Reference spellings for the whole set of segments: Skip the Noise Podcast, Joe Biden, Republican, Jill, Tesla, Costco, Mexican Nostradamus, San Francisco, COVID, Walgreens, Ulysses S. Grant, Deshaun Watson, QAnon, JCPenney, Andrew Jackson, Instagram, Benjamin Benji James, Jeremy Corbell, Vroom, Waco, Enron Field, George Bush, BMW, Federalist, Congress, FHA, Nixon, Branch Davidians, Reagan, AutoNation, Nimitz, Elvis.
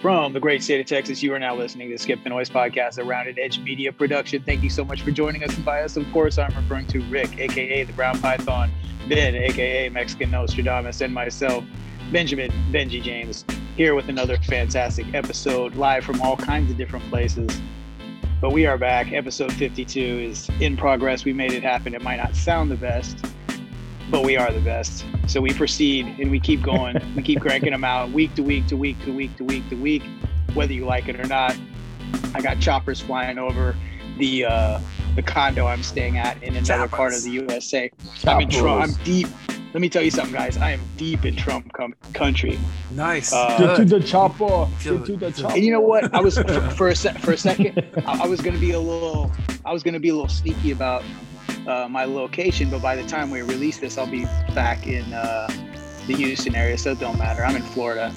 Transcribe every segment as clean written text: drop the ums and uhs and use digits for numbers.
From the great state of Texas, you are now listening to Skip the Noise Podcast, a Rounded Edge Media production. Thank you so much for joining us. And by us, of course, I'm referring to Rick, a.k.a. the Brown Python, Ben, a.k.a. Mexican Nostradamus, and myself, Benjamin Benji James, here with another fantastic episode, live from all kinds of different places. But we are back. Episode 52 is in progress. We made it happen. It might not sound the best, but we are the best. So we proceed and we keep going. We keep cranking them out week to week to week to week to week to week, whether you like it or not. I got choppers flying over the condo I'm staying at in another part of the USA. Choppers. I'm in Trump. I'm deep. Let me tell you something, guys. I am deep in Trump country. Nice. Get to the chopper. Get to the chopper. And you know what? I was for a second. I was gonna be a little sneaky about my location, but by the time we release this, I'll be back in the Houston area, so it don't matter. I'm in Florida,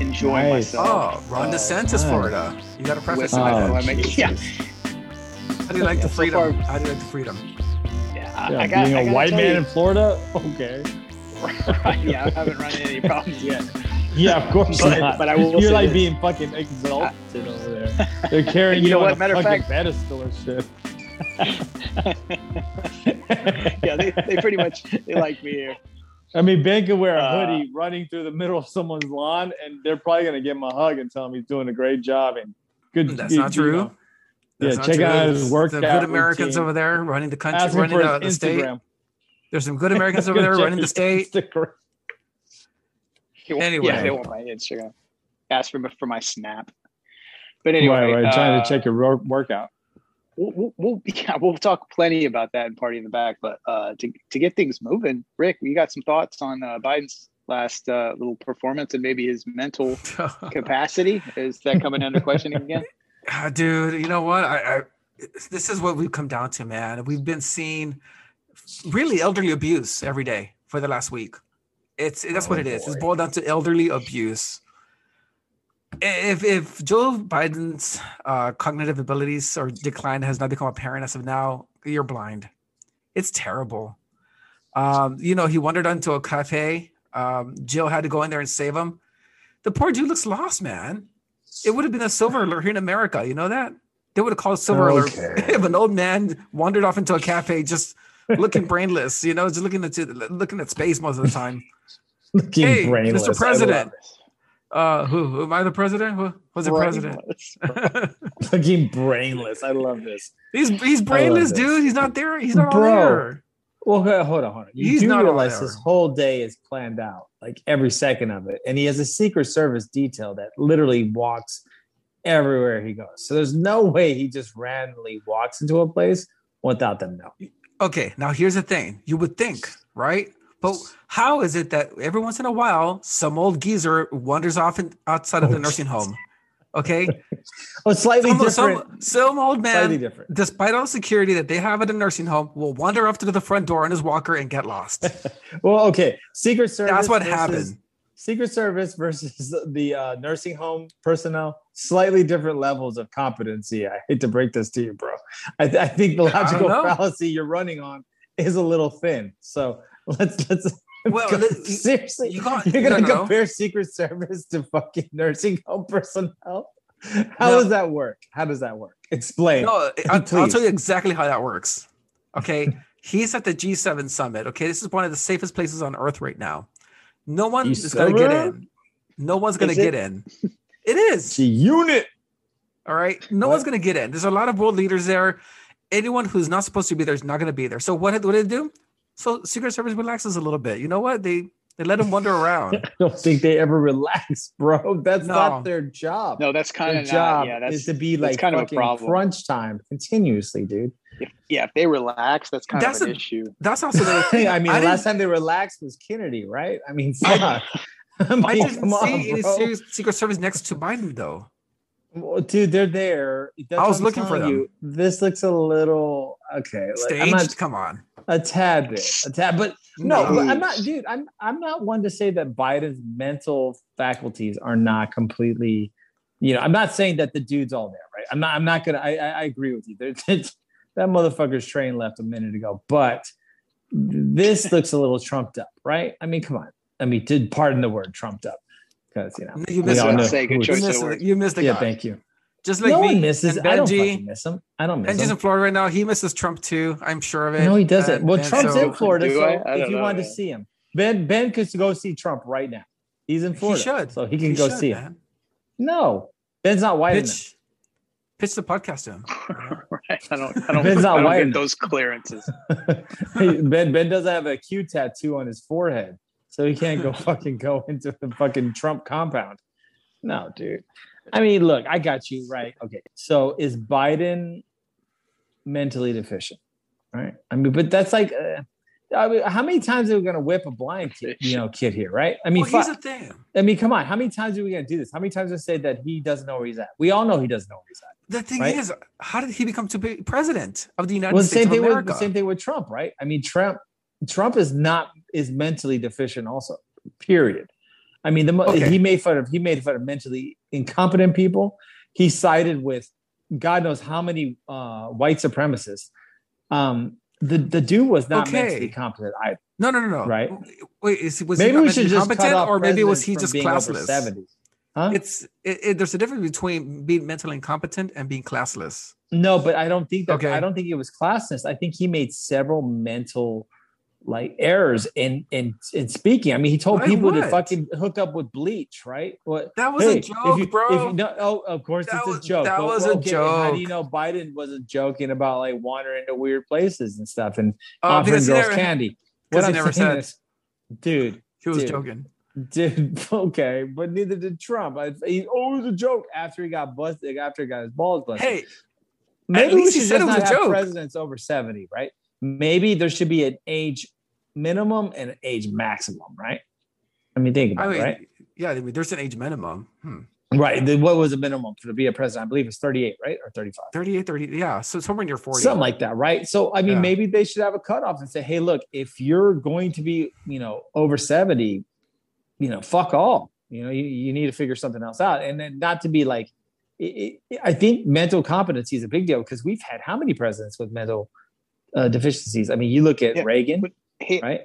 enjoying myself. Oh, Ron DeSantis, Florida. You got to preface that. Yeah. How do you like the freedom? Yeah, being a white man in Florida? Okay. Right, yeah, I haven't run into any problems yet. Yeah, of course not. But I will. You're like being fucking exalted over there. They're carrying you on a fucking pedestal and shit. Yeah, they pretty much like me here. I mean, Ben could wear a hoodie running through the middle of someone's lawn, and they're probably gonna give him a hug and tell him he's doing a great job and good. That's not true. Know. That's check true. Out his workout. The good Americans routine. Over there running the country, running the state. There's some good Americans over there running the state. Anyway, yeah, they want my Instagram. Ask for my Snap. But anyway, trying to check your workout. We'll talk plenty about that and party in the back. But to get things moving, Rick, you got some thoughts on Biden's last little performance and maybe his mental capacity? Is that coming under question again? Dude, you know what? I this is what we've come down to, man. We've been seeing really elderly abuse every day for the last week. That's what it is. It's boiled down to elderly abuse. If Joe Biden's cognitive abilities or decline has not become apparent as of now, you're blind. It's terrible. He wandered onto a cafe. Jill had to go in there and save him. The poor dude looks lost, man. It would have been a silver alert here in America. You know that? They would have called silver alert if an old man wandered off into a cafe just looking brainless, just looking at space most of the time. Hey, brainless. Mr. President. Who am I, the president? Who was the president? Looking brainless. I love this. He's brainless, dude. He's not there. He's not all there. Well, hold on. He's not realize his whole day is planned out, like every second of it. And he has a Secret Service detail that literally walks everywhere he goes. So there's no way he just randomly walks into a place without them knowing. Okay, now here's the thing. You would think, right? But how is it that every once in a while, some old geezer wanders off outside of the nursing home? Okay. Oh, slightly different. Some old man, despite all the security that they have at a nursing home, will wander up to the front door on his walker and get lost. Well, okay. Secret Service. That's what happened. Secret Service versus the nursing home personnel. Slightly different levels of competency. I hate to break this to you, bro. I think the logical fallacy you're running on is a little thin. So let's. Well, seriously, you're going to compare Secret Service to fucking nursing home personnel? How does that work? How does that work? Explain. No, I'll tell you exactly how that works. Okay. He's at the G7 summit. Okay. This is one of the safest places on earth right now. No one is going to get in. No one's going to get in. It is. It's a unit. All right. No one's going to get in. There's a lot of world leaders there. Anyone who's not supposed to be there is not going to be there. So what did they do? So Secret Service relaxes a little bit. You know what? They let him wander around. I don't think they ever relax, bro. That's not their job. No, that's kind of job. Yeah, is to be like kind of a problem. Crunch time continuously, dude. Yeah, if they relax, that's kind of an issue. That's also the thing. I mean, last time they relaxed was Kennedy, right? I mean, fuck. I didn't see any serious Secret Service next to Biden, though. Well, dude, they're there. That's I was looking for them. This looks a little okay. Like, staged? Come on. A tad bit, but no. But I'm not, dude. I'm not one to say that Biden's mental faculties are not completely. I'm not saying that the dude's all there, right? I'm not gonna. I agree with you. That motherfucker's train left a minute ago, but this looks a little trumped up, right? I mean, come on. I mean, pardon the word, trumped up. because you know you missed the guy. Yeah, thank you. Just like no me one misses. Benji, I don't fucking miss him. I don't miss Benji's him. Benji's in Florida right now. He misses Trump too. I'm sure of it. No, he doesn't. Well, Trump's in Florida, so if you wanted to see him, Ben could go see Trump right now. He's in Florida, so he can go see him. Man. No, Ben's not white enough. Pitch the podcast to him. Right. I don't get those clearances. Ben doesn't have a Q tattoo on his forehead, so he can't go into the fucking Trump compound. No, dude. I mean, look, I got you right. Okay, so is Biden mentally deficient? All right. I mean, but that's like, I mean, how many times are we going to whip a blind kid, kid here, right? I mean, here's the thing. I mean, come on. How many times are we going to do this? How many times I say that he doesn't know where he's at? We all know he doesn't know where he's at. The thing is, how did he become president of the United States of America? Same thing with Trump, right? I mean, Trump is mentally deficient also, period. I mean, he made fun of mentally incompetent people. He sided with God knows how many white supremacists. The dude was not mentally competent either. No. Right? Wait, was maybe he not mentally competent, or maybe was he just classless? Huh? There's a difference between being mentally incompetent and being classless. No, but I don't think that. Okay. I don't think it was classless. I think he made several mental errors in speaking. I mean, he told people to fucking hook up with bleach, right? What? That was a joke, bro. Of course, it's a joke. That was a joke. How do you know Biden wasn't joking about wandering to weird places and stuff and offering girls candy? What I never said, dude. He was joking. Dude, okay, but neither did Trump. He always a joke after he got busted, after he got his balls busted. Hey, maybe we should just not have presidents over 70, right? Maybe there should be an age minimum and an age maximum, right? I mean, think about it, right? Yeah, I mean, there's an age minimum. Right. What was the minimum to be a president? I believe it's 38, right? Or 35? 38, yeah. So somewhere near 40. Something like that, right? So, I mean, maybe they should have a cutoff and say, hey, look, if you're going to be, over 70, fuck all. You need to figure something else out. And then not to be like, I think mental competency is a big deal because we've had how many presidents with mental deficiencies? I mean, you look at Reagan, right?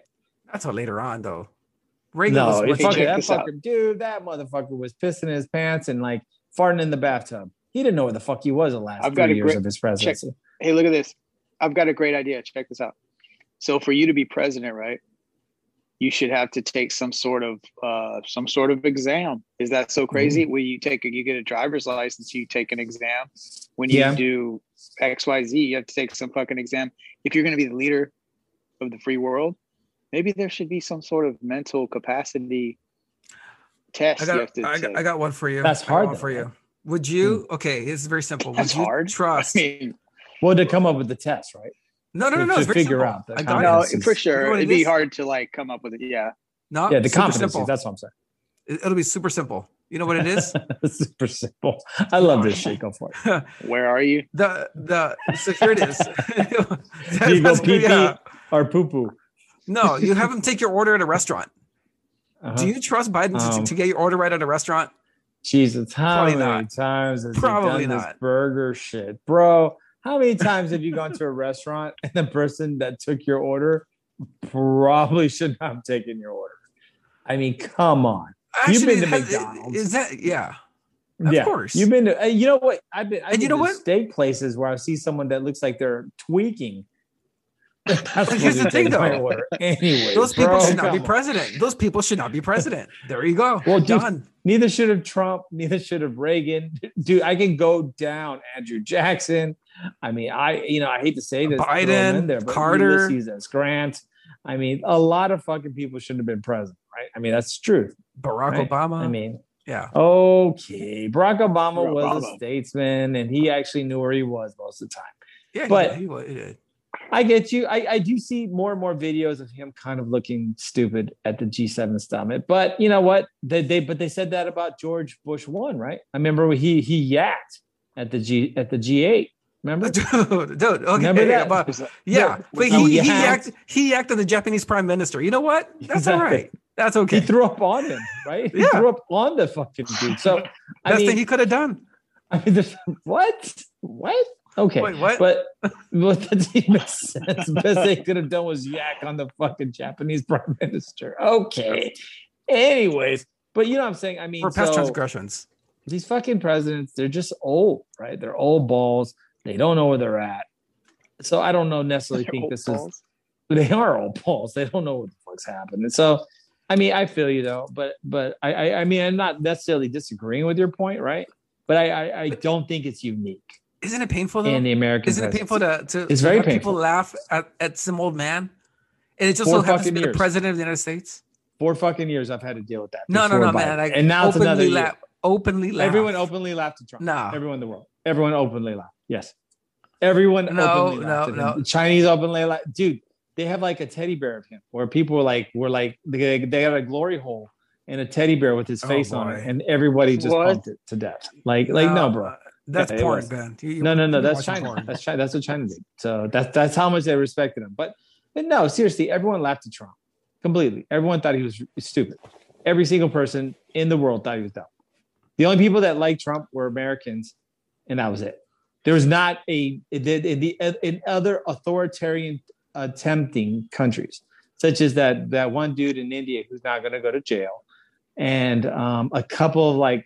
That's all later on, though. Reagan was that motherfucker was pissing his pants and farting in the bathtub. He didn't know where the fuck he was the last 3 years of his presidency. Hey, look at this. I've got a great idea. Check this out. So for you to be president, right? You should have to take some sort of exam. Is that so crazy? Mm-hmm. Where you get a driver's license, you take an exam. When you do XYZ, you have to take some fucking exam. If you're going to be the leader of the free world, maybe there should be some sort of mental capacity test. I got one for you. That's hard for you. Would you? Okay, it's very simple. That's hard. Trust. I mean, to come up with the test, right? No. It's very figure out. For sure. It'd be hard to come up with it. Yeah. No. Yeah, the competencies. That's what I'm saying. It'll be super simple. You know what it is? Super simple. I love this shit. Go for it. Where are you? So here it is. Do you go pee or poo poo? No, you have them take your order at a restaurant. Uh-huh. Do you trust Biden to get your order right at a restaurant? Jesus, how many times has he done this burger shit, bro? How many times have you gone to a restaurant and the person that took your order probably should not have taken your order? I mean, come on. You've been to McDonald's. Is that Of course. You've been to you know what? I've been to steak places where I see someone that looks like they're tweaking. That's here's the thing, though. Anyway, those people should not be president. Those people should not be president. There you go. Well, done. Neither should have Trump. Neither should have Reagan. Dude, I can go down Andrew Jackson. I mean, I hate to say this, Biden, in there, but Carter, Ulysses S. Grant. I mean, a lot of fucking people shouldn't have been president, right? I mean, that's the truth. Barack Obama. I mean, yeah. Okay, Barack Obama was a statesman, and he actually knew where he was most of the time. Yeah, but he did. I get you. I do see more and more videos of him kind of looking stupid at the G7 summit. But you know what? They said that about George Bush 1, right? I remember he yacked at the G8. Remember? Dude. Okay. Remember that? He yacked. He yacked on the Japanese prime minister. You know what? That's all right. That's okay. He threw up on him, right? He threw up on the fucking dude. So I mean, thing he could have done. I mean, what? Okay, wait, what? But the best they could have done was yak on the fucking Japanese prime minister. Okay. Anyways, But you know what I'm saying? I mean, for past transgressions. These fucking presidents, they're just old, right? They're old balls. They don't know where they're at. So I don't know necessarily think this is. They are old balls. They don't know what the fuck's happened. And so, I mean, I feel you though, but I mean, I'm not necessarily disagreeing with your point, right? But I don't think it's unique. Isn't it painful though? In the American, isn't it painful to very painful. People laugh at some old man? And it just so happens to be the president of the United States. 4 fucking years I've had to deal with that. No, man. Like, and now it's another year. Openly laugh. Everyone openly laughed at Trump. No. Everyone in the world. Everyone openly laughed. Yes. Everyone openly laughed. No. The Chinese openly laughed. Dude, they have like a teddy bear of him where people were like they have a glory hole and a teddy bear with his face on it, and everybody just pumped it to death. Like no, bro. That's porn, Ben. No, that's China. Porn. That's China. That's what China did. So that's how much they respected him. But no, seriously, everyone laughed at Trump completely. Everyone thought he was stupid. Every single person in the world thought he was dumb. The only people that liked Trump were Americans, and that was it. There was not in other authoritarian attempting countries, such as that one dude in India who's not going to go to jail, and a couple of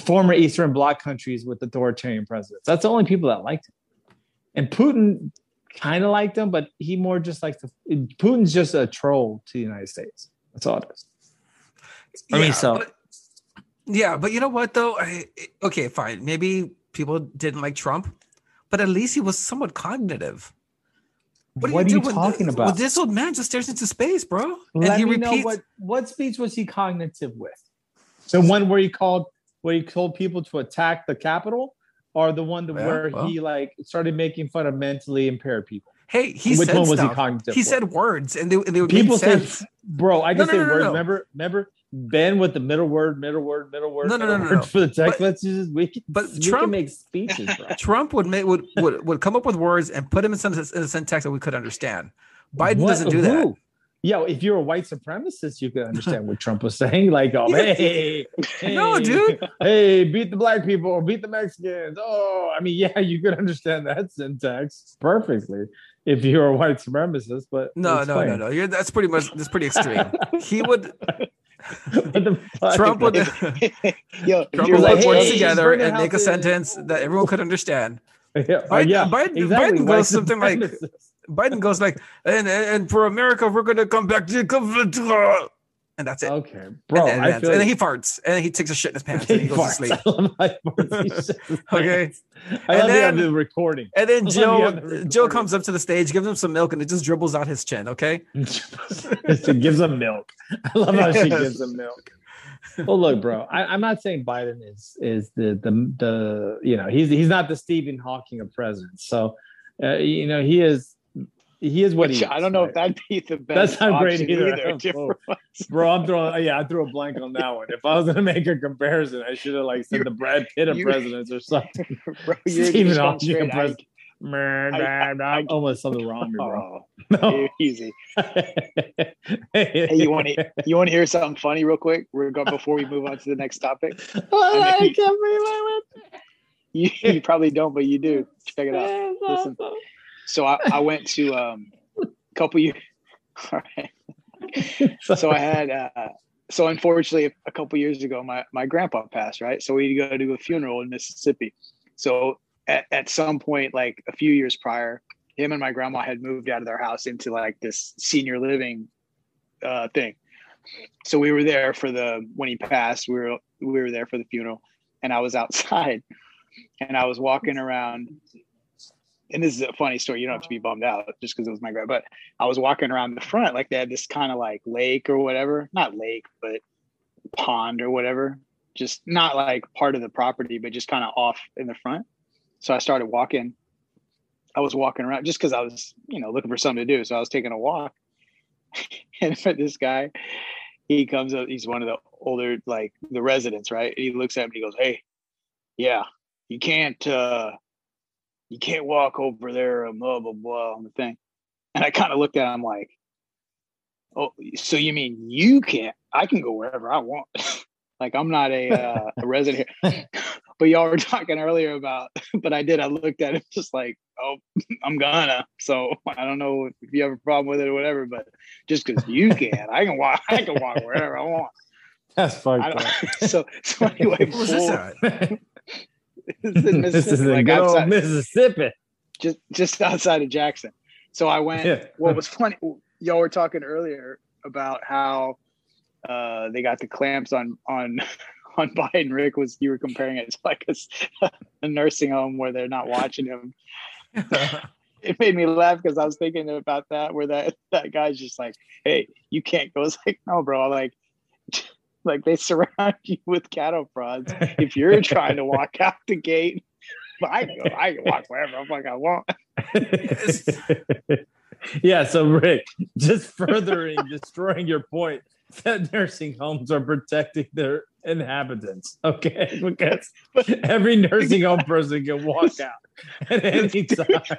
former Eastern Bloc countries with authoritarian presidents. That's the only people that liked him. And Putin kind of liked him, but he more just likes Putin's just a troll to the United States. That's all it is. But you know what though? Okay, fine. Maybe people didn't like Trump, but at least he was somewhat cognitive. What are you talking about? Well, this old man just stares into space, bro. Let me know what speech was he cognitive with? The one where he told people to attack the Capitol, or the one where he started making fun of mentally impaired people? Hey, he said words, and they would make sense. Words. Remember. Ben with the middle word. No. For the tech messages, Trump can make speeches, bro. Trump would come up with words and put them in a syntax that we could understand. Biden doesn't do that. Yo, if you're a white supremacist, you could understand what Trump was saying. Like, oh, hey. No, dude. Hey, beat the black people, or beat the Mexicans. Oh, I mean, yeah, you could understand that syntax perfectly if you're a white supremacist, but no. That's pretty extreme. He would. Trump would put words together and make a sentence that everyone could understand. Yeah. Biden goes something like, and for America, we're going to come back to the, and that's it. Okay, bro. And then he farts, and then he takes a shit in his pants, and he goes to sleep. Okay. I love the end of the recording. And then Jill comes up to the stage, gives him some milk, and it just dribbles out his chin. Okay. She gives him milk. I love how she gives him milk. Well, look, bro. I'm not saying Biden is the he's not the Stephen Hawking of presidents. So he is what he is. I don't know if that'd be the best. That's not great either. Bro, I threw a blank on that one. If I was going to make a comparison, I should have said the Brad Pitt of presidents or something. Bro, Stephen Hawking of presidents. I'm almost something wrong, bro. No. Easy. Hey, you want to hear something funny real quick? Before we move on to the next topic. Oh, I mean, you probably don't, but you do. Check it out. Listen. Awesome. So I went to a couple years. All right. So I had unfortunately a couple years ago my grandpa passed, right? So we go to a funeral in Mississippi. So at some point, like a few years prior, him and my grandma had moved out of their house into like this senior living thing. So we were there when he passed, we were there for the funeral, and I was outside and I was walking around. And this is a funny story. You don't have to be bummed out just because it was my grandpa. But I was walking around the front, like they had this kind of like lake or whatever, not lake, but pond or whatever, just not like part of the property, but just kind of off in the front. So I started walking. I was walking around just because I was, looking for something to do. So I was taking a walk. And this guy, he comes up. He's one of the older, like the residents, right? And he looks at me and he goes, "Hey, yeah, you can't walk over there," blah, blah, blah, on the thing. And I kind of looked at him like, "Oh, so you mean you can't? I can go wherever I want." Like, I'm not a resident here. But y'all were talking earlier about, but I looked at it just like, oh, I'm gonna. So I don't know if you have a problem with it or whatever, but just because you can, I can walk wherever I want. That's fucked up. So anyway, this is like good outside, old Mississippi. Just outside of Jackson. So I went, yeah. What was funny, y'all were talking earlier about how they got the clamps on Biden. Rick was, you were comparing it to like a nursing home where they're not watching him. It made me laugh because I was thinking about that, where that guy's just like, hey, you can't go. It's like, no, bro, like they surround you with cattle prods. If you're trying to walk out the gate, I can walk wherever I'm like I want. Yeah, so Rick, just furthering destroying your point that nursing homes are protecting their inhabitants, okay? Because every nursing home person can walk out at any time.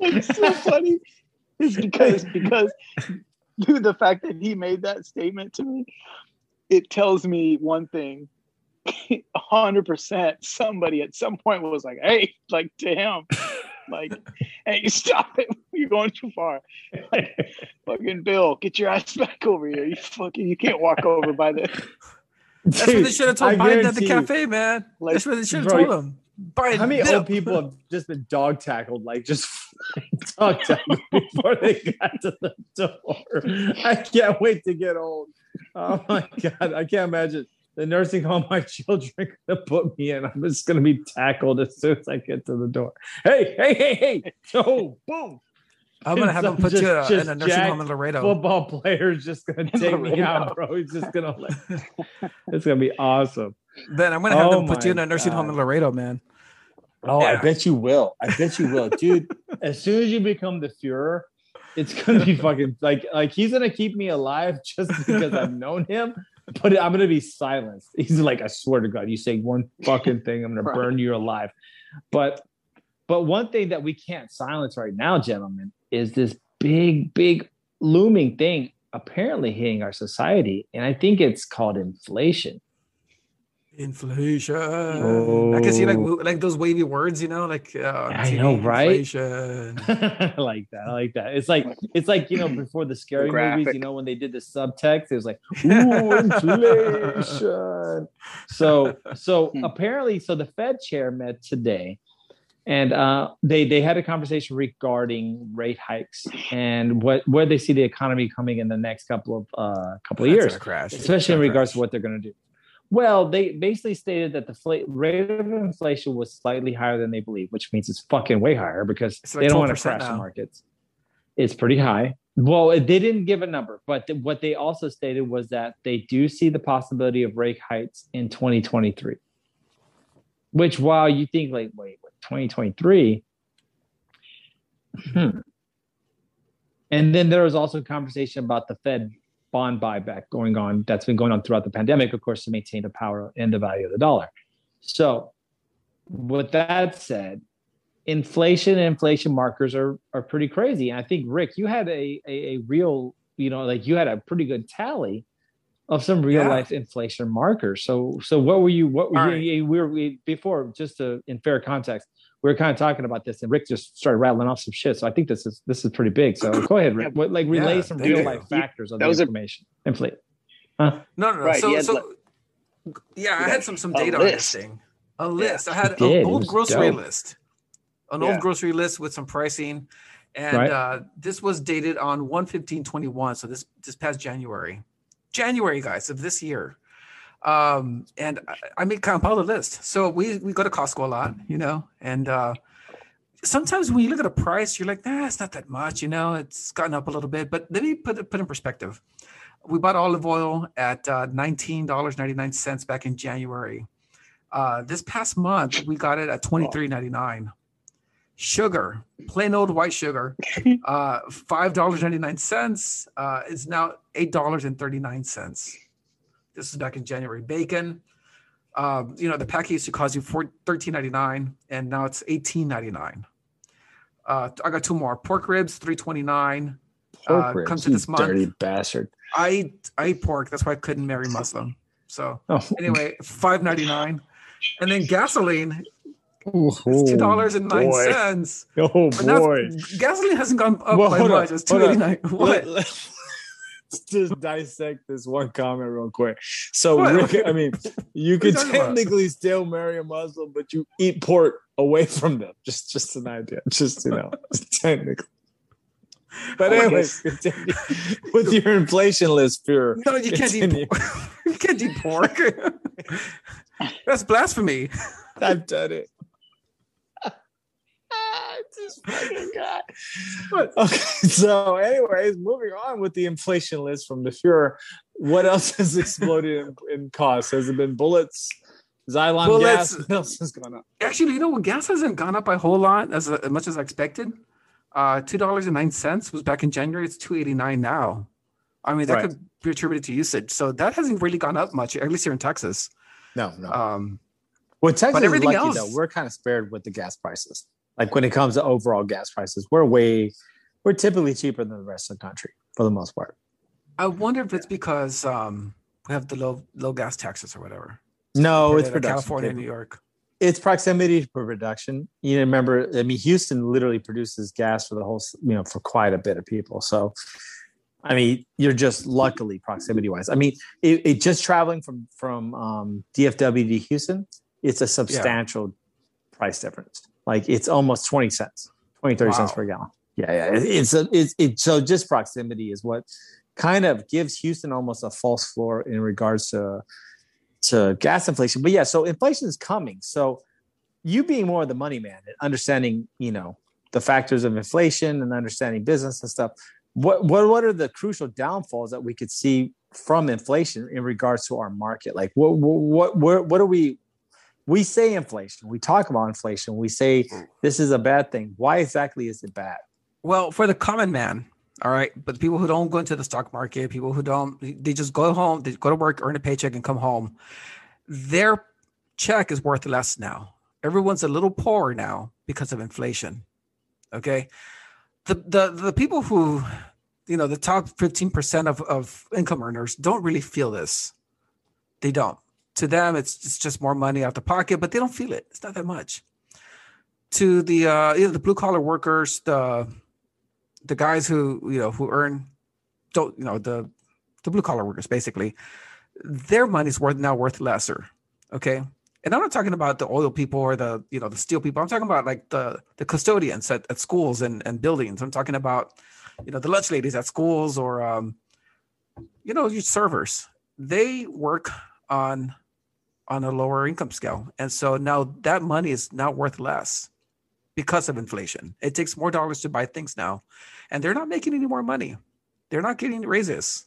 It's so funny. It's because dude, the fact that he made that statement to me, it tells me one thing. 100% somebody at some point was like, hey, like to him, like, hey, stop it, you're going too far, like, fucking Bill, get your ass back over here, you can't walk over by the. That's what they should have told Biden at the cafe, man. Like, that's what they should have told him. Biden, how many old people have just been dog tackled, like just dog tackled before they got to the door? I can't wait to get old. Oh my god, I can't imagine the nursing home my children are going to put me in. I'm just going to be tackled as soon as I get to the door. Hey. Oh, boom. I'm going to have them put you in a nursing home in Laredo. Football player's just going to take me out, bro. He's just going to it's going to be awesome. Ben, I'm going to have them put you in a nursing home in Laredo, man. Oh, yeah. I bet you will. Dude, as soon as you become the Fuhrer, it's going to be fucking like he's going to keep me alive just because I've known him. But I'm gonna be silenced. He's like, I swear to God, you say one fucking thing, I'm gonna right. burn you alive. But one thing that we can't silence right now, gentlemen, is this big looming thing apparently hitting our society, and I think it's called inflation. Inflation. Oh. I can see like those wavy words, you know, like I know, right? Inflation. I like that. It's like you know, before the scary movies, you know, when they did the subtext, it was like, ooh, inflation. So apparently, so the Fed chair met today, and they had a conversation regarding rate hikes and where they see the economy coming in the next couple of years, especially in regards to what they're going to do. Well, they basically stated that the rate of inflation was slightly higher than they believe, which means it's fucking way higher because they don't want to crash the markets. It's pretty high. Well, they didn't give a number, but what they also stated was that they do see the possibility of rate hikes in 2023, which while you think like, wait 2023? And then there was also a conversation about the Fed bond buyback going on that's been going on throughout the pandemic, of course, to maintain the power and the value of the dollar. So with that said, inflation and inflation markers are pretty crazy. And I think, Rick, you had a real, you know, like you had a pretty good tally of some real life inflation markers. So we were before, just in fair context, we were kind of talking about this, and Rick just started rattling off some shit. So I think this is pretty big. So go ahead, Rick. Like relay some real life factors on the information. Inflate. Huh? No. Right. I had some data on this thing. A list. I had an old grocery list. An old grocery list with some pricing, and this was dated on 1/15/21. So this past January, guys, of this year. And I made compile the list. So we go to Costco a lot, you know, and sometimes when you look at a price, you're like, nah, it's not that much, you know, it's gotten up a little bit. But let me put in perspective. We bought olive oil at $19.99 back in January. This past month, we got it at $23.99. Sugar, plain old white sugar, $5.99 is now $8.39. This is back in January. Bacon, you know, the pack used to cost you $13.99, and now it's $18.99. I got two more. Pork ribs, $3.29. Comes to this month. Dirty bastard. I eat pork. That's why I couldn't marry Muslim. So anyway, $5.99, and then gasoline. It's $2.09. Oh boy! Gasoline hasn't gone up by much. It's $2.89. What? Let's just dissect this one comment real quick. So, Rick, I mean, you could technically still marry a Muslim, but you eat pork away from them. Just an idea. Just, you know, technically. But anyways, continue with your inflation list, Pure. No, you can't eat pork. You can't eat pork. That's blasphemy. I've done it. This fucking guy. Okay, so anyways, moving on with the inflation list from the Fuhrer. What else has exploded in cost? Has it been bullets? Xylon gas? What else has gone up? Actually, you know, gas hasn't gone up a whole lot as much as I expected. $2.09 was back in January. It's $2.89 now. I mean, that could be attributed to usage. So that hasn't really gone up much, at least here in Texas. No. Well, Texas but everything is lucky, else, though. We're kind of spared with the gas prices. Like when it comes to overall gas prices, we're typically cheaper than the rest of the country for the most part. I wonder if it's because we have the low gas taxes or whatever. No, it's production. California, New York. It's proximity to production. You remember, I mean, Houston literally produces gas for the whole, you know, for quite a bit of people. So, I mean, you're just luckily proximity wise. I mean, it just traveling from DFW to Houston, it's a substantial price difference. Like it's almost 20 cents, 20, 30 cents per gallon. Yeah. So just proximity is what kind of gives Houston almost a false floor in regards to gas inflation. But yeah, so inflation is coming. So you being more of the money man and understanding, you know, the factors of inflation and understanding business and stuff. What are the crucial downfalls that we could see from inflation in regards to our market? Like what are we? We say inflation. We talk about inflation. We say this is a bad thing. Why exactly is it bad? Well, for the common man, all right, but people who don't go into the stock market, people who don't, they just go home, they go to work, earn a paycheck, and come home. Their check is worth less now. Everyone's a little poorer now because of inflation. Okay, the people who, you know, the top 15% of income earners don't really feel this. They don't. To them, it's just more money out the pocket, but they don't feel it. It's not that much. To the blue collar workers, the guys who earn, the blue collar workers basically, their money's worth lesser. Okay, and I'm not talking about the oil people or the steel people. I'm talking about like the custodians at schools and buildings. I'm talking about the lunch ladies at schools or your servers. They work on a lower income scale. And so now that money is now worth less because of inflation. It takes more dollars to buy things now, and they're not making any more money. They're not getting raises.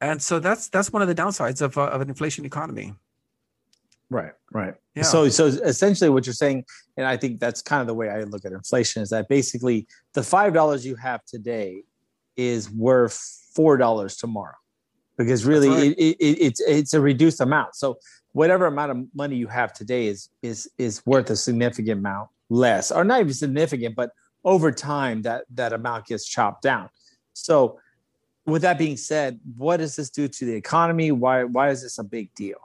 And so that's one of the downsides of an inflation economy. Right. Yeah. So essentially what you're saying, and I think that's kind of the way I look at inflation, is that basically the $5 you have today is worth $4 tomorrow. Because really, it's a reduced amount. So whatever amount of money you have today is worth a significant amount less, or not even significant, but over time that amount gets chopped down. So with that being said, what does this do to the economy? Why is this a big deal?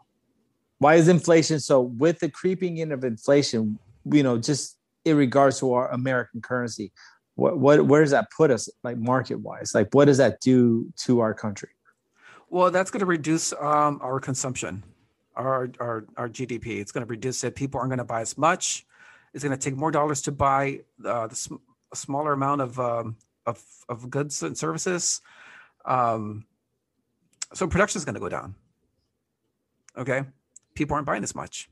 Why is inflation? So with the creeping in of inflation, just in regards to our American currency, where does that put us, like market wise? Like what does that do to our country? Well, that's going to reduce our consumption, our GDP. It's going to reduce it. People aren't going to buy as much. It's going to take more dollars to buy a smaller amount of goods and services. So production is going to go down. Okay, people aren't buying as much.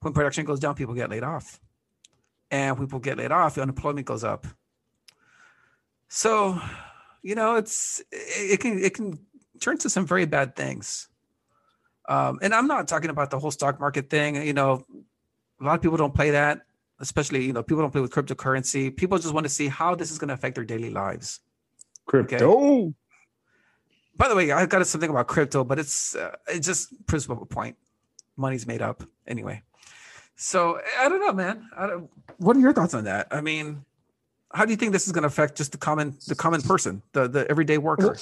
When production goes down, people get laid off, and people get laid off, the unemployment goes up. So, it can turns to some very bad things. And I'm not talking about the whole stock market thing. A lot of people don't play that, especially, people don't play with cryptocurrency. People just want to see how this is going to affect their daily lives. Crypto. Okay? By the way, I got something about crypto, but it just proves my point. Money's made up anyway. So I don't know, man. What are your thoughts on that? I mean, how do you think this is going to affect just the common person, the everyday worker?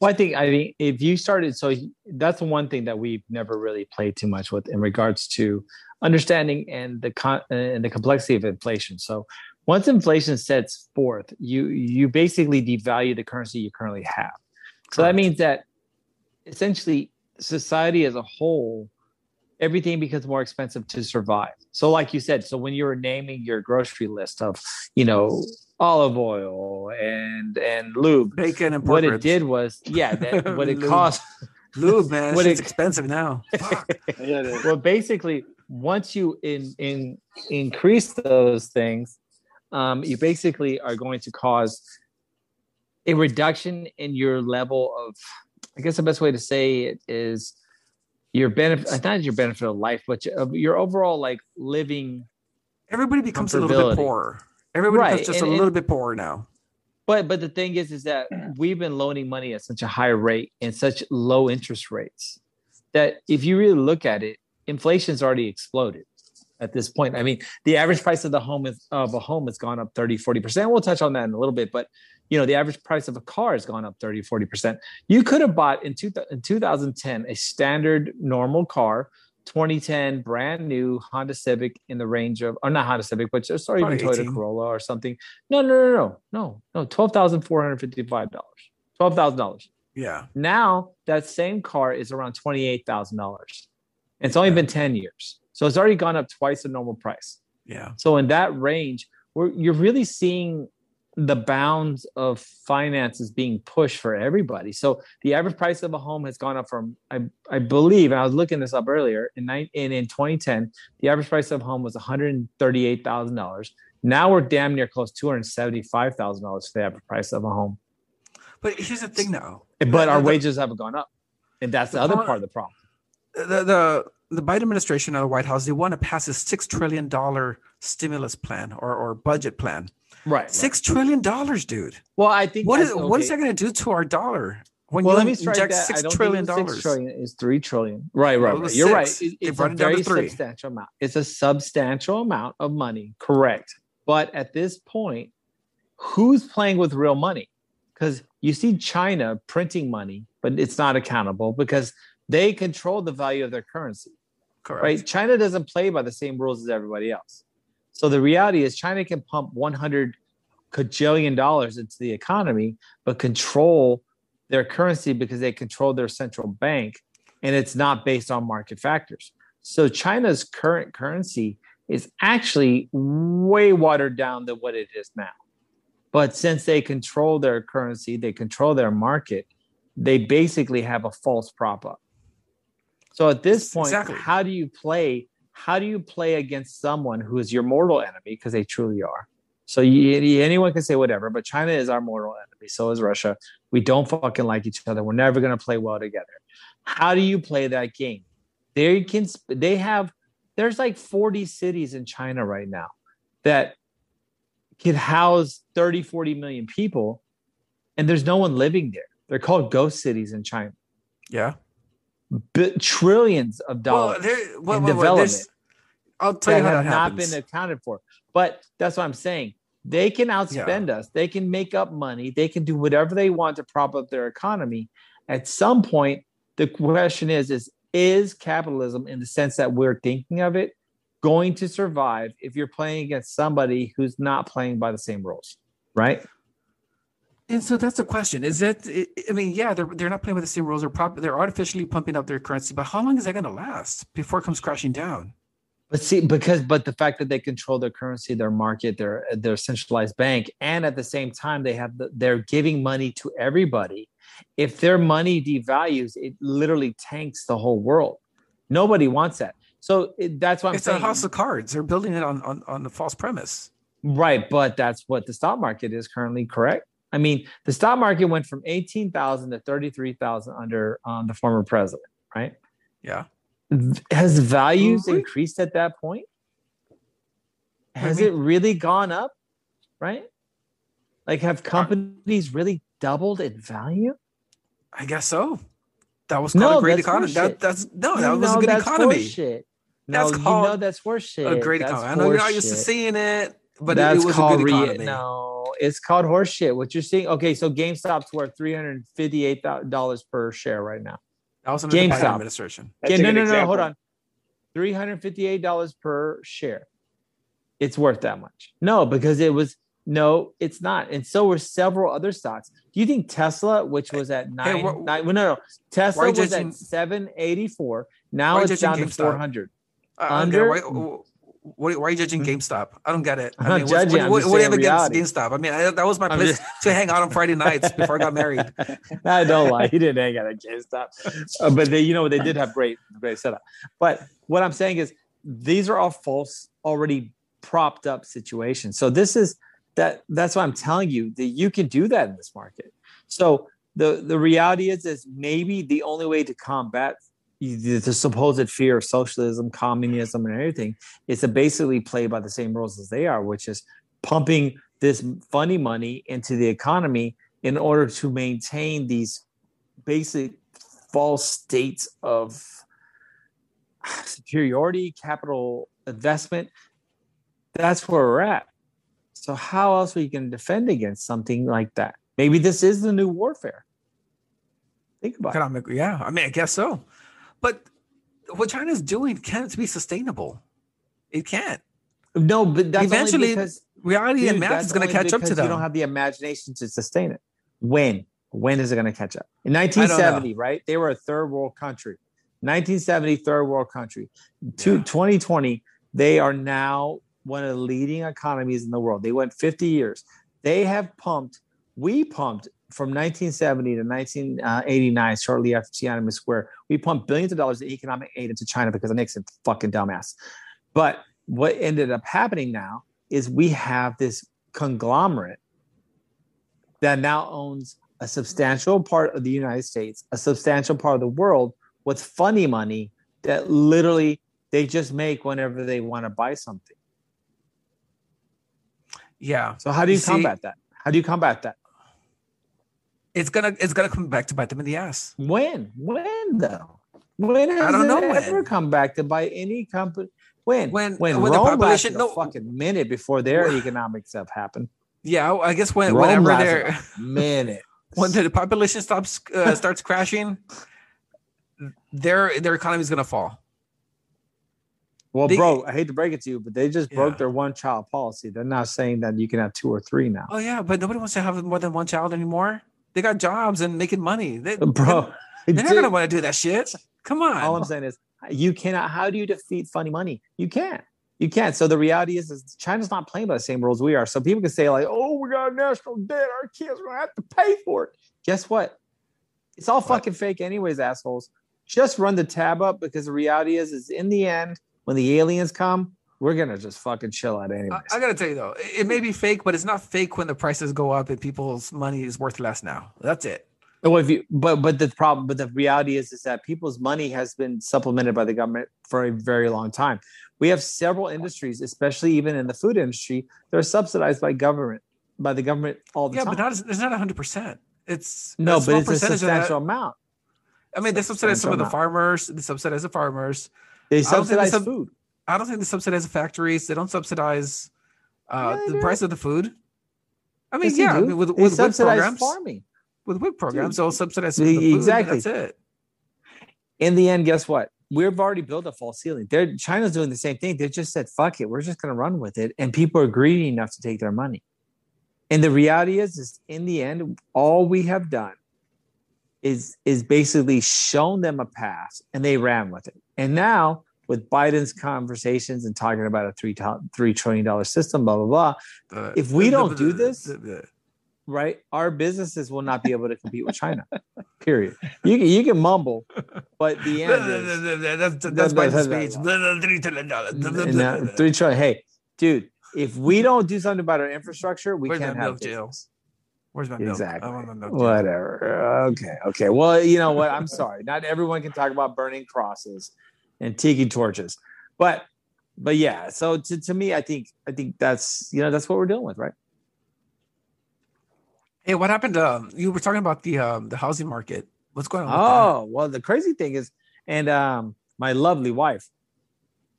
Well, I think if you started, so that's the one thing that we've never really played too much with in regards to understanding and the complexity of inflation. So once inflation sets forth, you basically devalue the currency you currently have. So that means that essentially society as a whole, everything becomes more expensive to survive. So like you said, so when you were naming your grocery list of, you know, olive oil and lube, bacon and pork what ribs. It did was, yeah, that, what it cost. Lube, man, it's expensive now. Fuck. Yeah, it is. Well, basically, once you increase those things, you basically are going to cause a reduction in your level of, I guess the best way to say it is, your benefit, not your benefit of life, but your overall like living. Everybody becomes a little bit poorer. Everybody becomes just a little bit poorer now. But the thing is that we've been loaning money at such a high rate and such low interest rates that if you really look at it, inflation's already exploded at this point. I mean, the average price of a home has gone up 30, 40%. We'll touch on that in a little bit, but you know, the average price of a car has gone up 30, 40%. You could have bought in 2010 a standard normal car, 2010 brand new Honda Civic in the range of, or not Honda Civic, but even Toyota 18. Corolla or something. No, $12,455, $12,000. Yeah. Now that same car is around $28,000. It's only been 10 years. So it's already gone up twice the normal price. Yeah. So in that range, you're really seeing the bounds of finances being pushed for everybody. So the average price of a home has gone up from, I believe, and I was looking this up earlier, in 2010, the average price of a home was $138,000. Now we're damn near close to $275,000 for the average price of a home. But here's the thing now. But our wages haven't gone up. And that's the other part of the problem. The Biden administration and the White House, they want to pass a $6 trillion stimulus plan or budget plan. Right. $6 trillion, dude. Well, I think what is that going to do to our dollar when you inject $6 trillion? 6 trillion is 3 trillion. Right. You're right. It's a very substantial amount. It's a substantial amount of money, correct? But at this point, who's playing with real money? Because you see China printing money, but it's not accountable because they control the value of their currency. Correct. Right? China doesn't play by the same rules as everybody else. So the reality is China can pump $100 kajillion into the economy, but control their currency because they control their central bank, and it's not based on market factors. So China's current currency is actually way watered down than what it is now. But since they control their currency, they control their market, they basically have a false prop up. So at this point, how do you play? How do you play against someone who is your mortal enemy? Because they truly are. So anyone can say whatever, but China is our mortal enemy. So is Russia. We don't fucking like each other. We're never going to play well together. How do you play that game? There's like 40 cities in China right now that can house 30, 40 million people, and there's no one living there. They're called ghost cities in China. Yeah. Trillions of dollars in development that have not been accounted for. But that's what I'm saying. They can outspend us. They can make up money. They can do whatever they want to prop up their economy. At some point, the question is capitalism, in the sense that we're thinking of it, going to survive if you're playing against somebody who's not playing by the same rules, right? And so that's the question. Is that, I mean, yeah, they're not playing with the same rules. They're artificially pumping up their currency, but how long is that going to last before it comes crashing down? But see, but the fact that they control their currency, their market, their centralized bank, and at the same time they're giving money to everybody. If their money devalues, it literally tanks the whole world. Nobody wants that. So that's why it's saying. It's a house of cards. They're building it on the false premise. Right, but that's what the stock market is currently, correct? I mean, the stock market went from 18,000 to 33,000 under the former president, right? Yeah. Has values increased at that point? Has it really gone up, right? Like, have companies really doubled in value? I guess so. That was called a great economy. That was a good economy. Bullshit. No, that's horseshit. A great economy. I know you're not used to seeing it, but it was a good economy. No. people. It's called horseshit. What you're seeing. Okay, so GameStop's worth $358 per share right now. Also, GameStop administration. No. Hold on. $358 per share. It's worth that much. No, because it was. No, it's not. And so were several other stocks. Do you think Tesla, which was at Tesla was at 784. Now it's down to 400. Why are you judging GameStop? I don't get it. I mean, what do you have against GameStop? I mean, that was my place to hang out on Friday nights before I got married. I don't lie. He didn't hang out at GameStop. But they did have great setup. But what I'm saying is these are all false, already propped up situations. So this is... That's why I'm telling you that you can do that in this market. So the reality is maybe the only way to combat the supposed fear of socialism, communism, and everything is to basically play by the same rules as they are, which is pumping this funny money into the economy in order to maintain these basic false states of superiority, capital investment. That's where we're at. So how else are you going to defend against something like that? Maybe this is the new warfare. Think about it. Yeah, I mean, I guess so. But what China's doing can't be sustainable. It can't. No, but that's eventually reality and math is going to catch up to them. You don't have the imagination to sustain it. When is it going to catch up? In 1970, right? They were a third world country. 1970, third world country. To 2020, they are now one of the leading economies in the world. They went 50 years. They have pumped, from 1970 to 1989, shortly after Tiananmen Square, we pumped billions of dollars of economic aid into China because of Nixon, fucking dumbass. But what ended up happening now is we have this conglomerate that now owns a substantial part of the United States, a substantial part of the world with funny money that literally they just make whenever they want to buy something. Yeah. So how do you combat that? It's gonna come back to bite them in the ass. When though? When has it ever come back to bite any company? When Rome the population lasted a fucking minute before their economic stuff happened. Yeah, I guess whenever they're minute when the population starts crashing, their economy is gonna fall. Well, bro, I hate to break it to you, but they just broke their one-child policy. They're not saying that you can have two or three now. Oh, yeah, but nobody wants to have more than one child anymore. They got jobs and making money. They're not going to want to do that shit. Come on. All I'm saying is you cannot – how do you defeat funny money? You can't. You can't. So the reality is China's not playing by the same rules we are. So people can say like, oh, we got a national debt. Our kids are going to have to pay for it. Guess what? It's all fucking fake anyways, assholes. Just run the tab up because the reality is in the end – when the aliens come, we're going to just fucking chill out anyways. I got to tell you, though, it may be fake, but it's not fake when the prices go up and people's money is worth less now. That's it. Well, but the reality is that people's money has been supplemented by the government for a very long time. We have several industries, especially even in the food industry, that are subsidized by the government all the time. Yeah, but it's not 100%. But it's a substantial amount. I mean, they subsidize some of the farmers. They subsidize the farmers. They subsidize food. I don't think they subsidize the factories. They don't subsidize the price of the food. I mean, I mean, with WIC programs, farming. With WIC programs, they'll subsidize the food. Exactly. That's it. In the end, guess what? We've already built a false ceiling. China's doing the same thing. They just said, "Fuck it, we're just going to run with it," and people are greedy enough to take their money. And the reality is in the end, all we have done is basically shown them a path, and they ran with it. And now, with Biden's conversations and talking about a $3 trillion system, blah, blah, blah, if we don't do this, right, our businesses will not be able to compete with China, period. You can mumble, but the end is... That's Biden's speech. $3 trillion. Hey, dude, if we don't do something about our infrastructure, we can't have business. Where's my milk? Exactly. I want my milk. Whatever. Okay. Well, you know what? I'm sorry. Not everyone can talk about burning crosses and tiki torches, but yeah. So to me, I think that's that's what we're dealing with, right? Hey, what happened? You were talking about the housing market. What's going on? Oh, well, the crazy thing is, and my lovely wife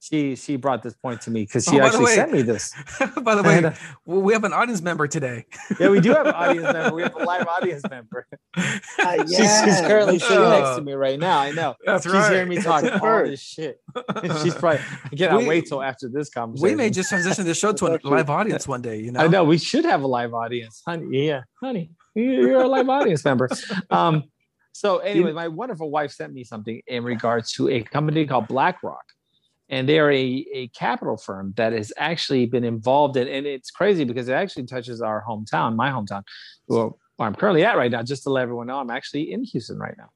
She brought this point to me because she sent me this. By the way, and, we have an audience member today. Yeah, we do have an audience member. We have a live audience member. She's currently sitting next to me right now. I know. She's hearing me talk all this shit. She's probably, I wait till after this conversation. We may just transition the show to a live audience one day, you know? I know. We should have a live audience. Honey, you're a live audience member. So anyway, my wonderful wife sent me something in regards to a company called BlackRock. And they are a capital firm that has actually been involved in, and it's crazy because it actually touches our hometown, my hometown, where I'm currently at right now, just to let everyone know, I'm actually in Houston right now,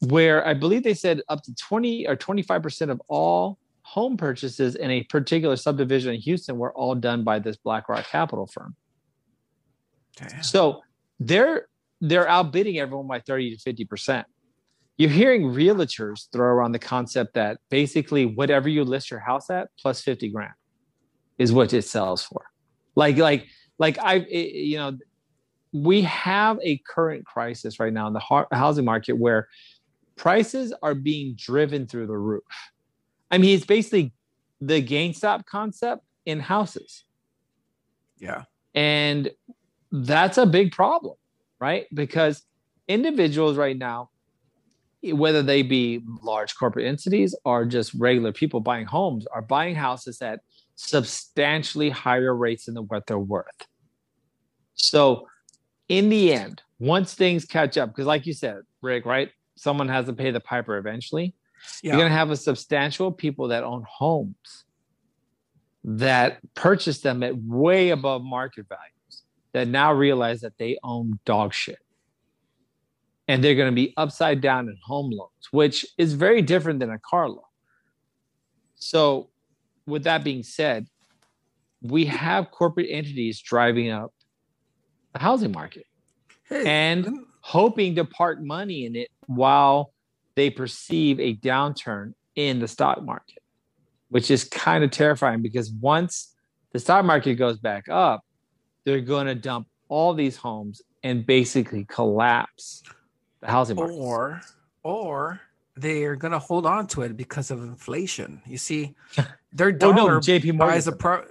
where I believe they said up to 20 or 25% of all home purchases in a particular subdivision in Houston were all done by this BlackRock capital firm. Damn. So they're outbidding everyone by 30 to 50%. You're hearing realtors throw around the concept that basically whatever you list your house at plus 50 grand is what it sells for. We have a current crisis right now in the housing market where prices are being driven through the roof. I mean, it's basically the GameStop concept in houses. Yeah. And that's a big problem, right? Because individuals right now, whether they be large corporate entities or just regular people buying homes, are buying houses at substantially higher rates than what they're worth. So in the end, once things catch up, because like you said, Rick, right? Someone has to pay the piper eventually. Yeah. You're going to have a substantial people that own homes that purchase them at way above market values that now realize that they own dog shit. And they're going to be upside down in home loans, which is very different than a car loan. So with that being said, we have corporate entities driving up the housing market and hoping to park money in it while they perceive a downturn in the stock market, which is kind of terrifying because once the stock market goes back up, they're going to dump all these homes and basically collapse the housing market, or they're gonna hold on to it because of inflation. You see, their dollar JP buys a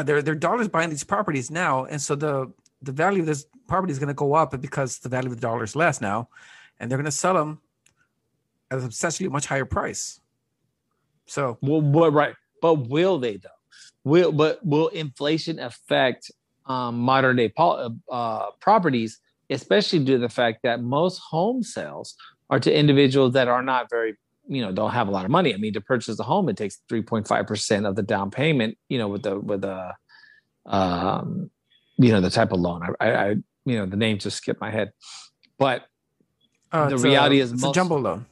their dollar's buying these properties now, and so the value of this property is gonna go up because the value of the dollar is less now, and they're gonna sell them at a substantially much higher price. So, right, but will they though? Will inflation affect modern day properties? Especially due to the fact that most home sales are to individuals that are not very, don't have a lot of money. I mean, to purchase a home, it takes 3.5% of the down payment, with the type of loan. I the name just skipped my head, but the reality is it's a jumbo loan.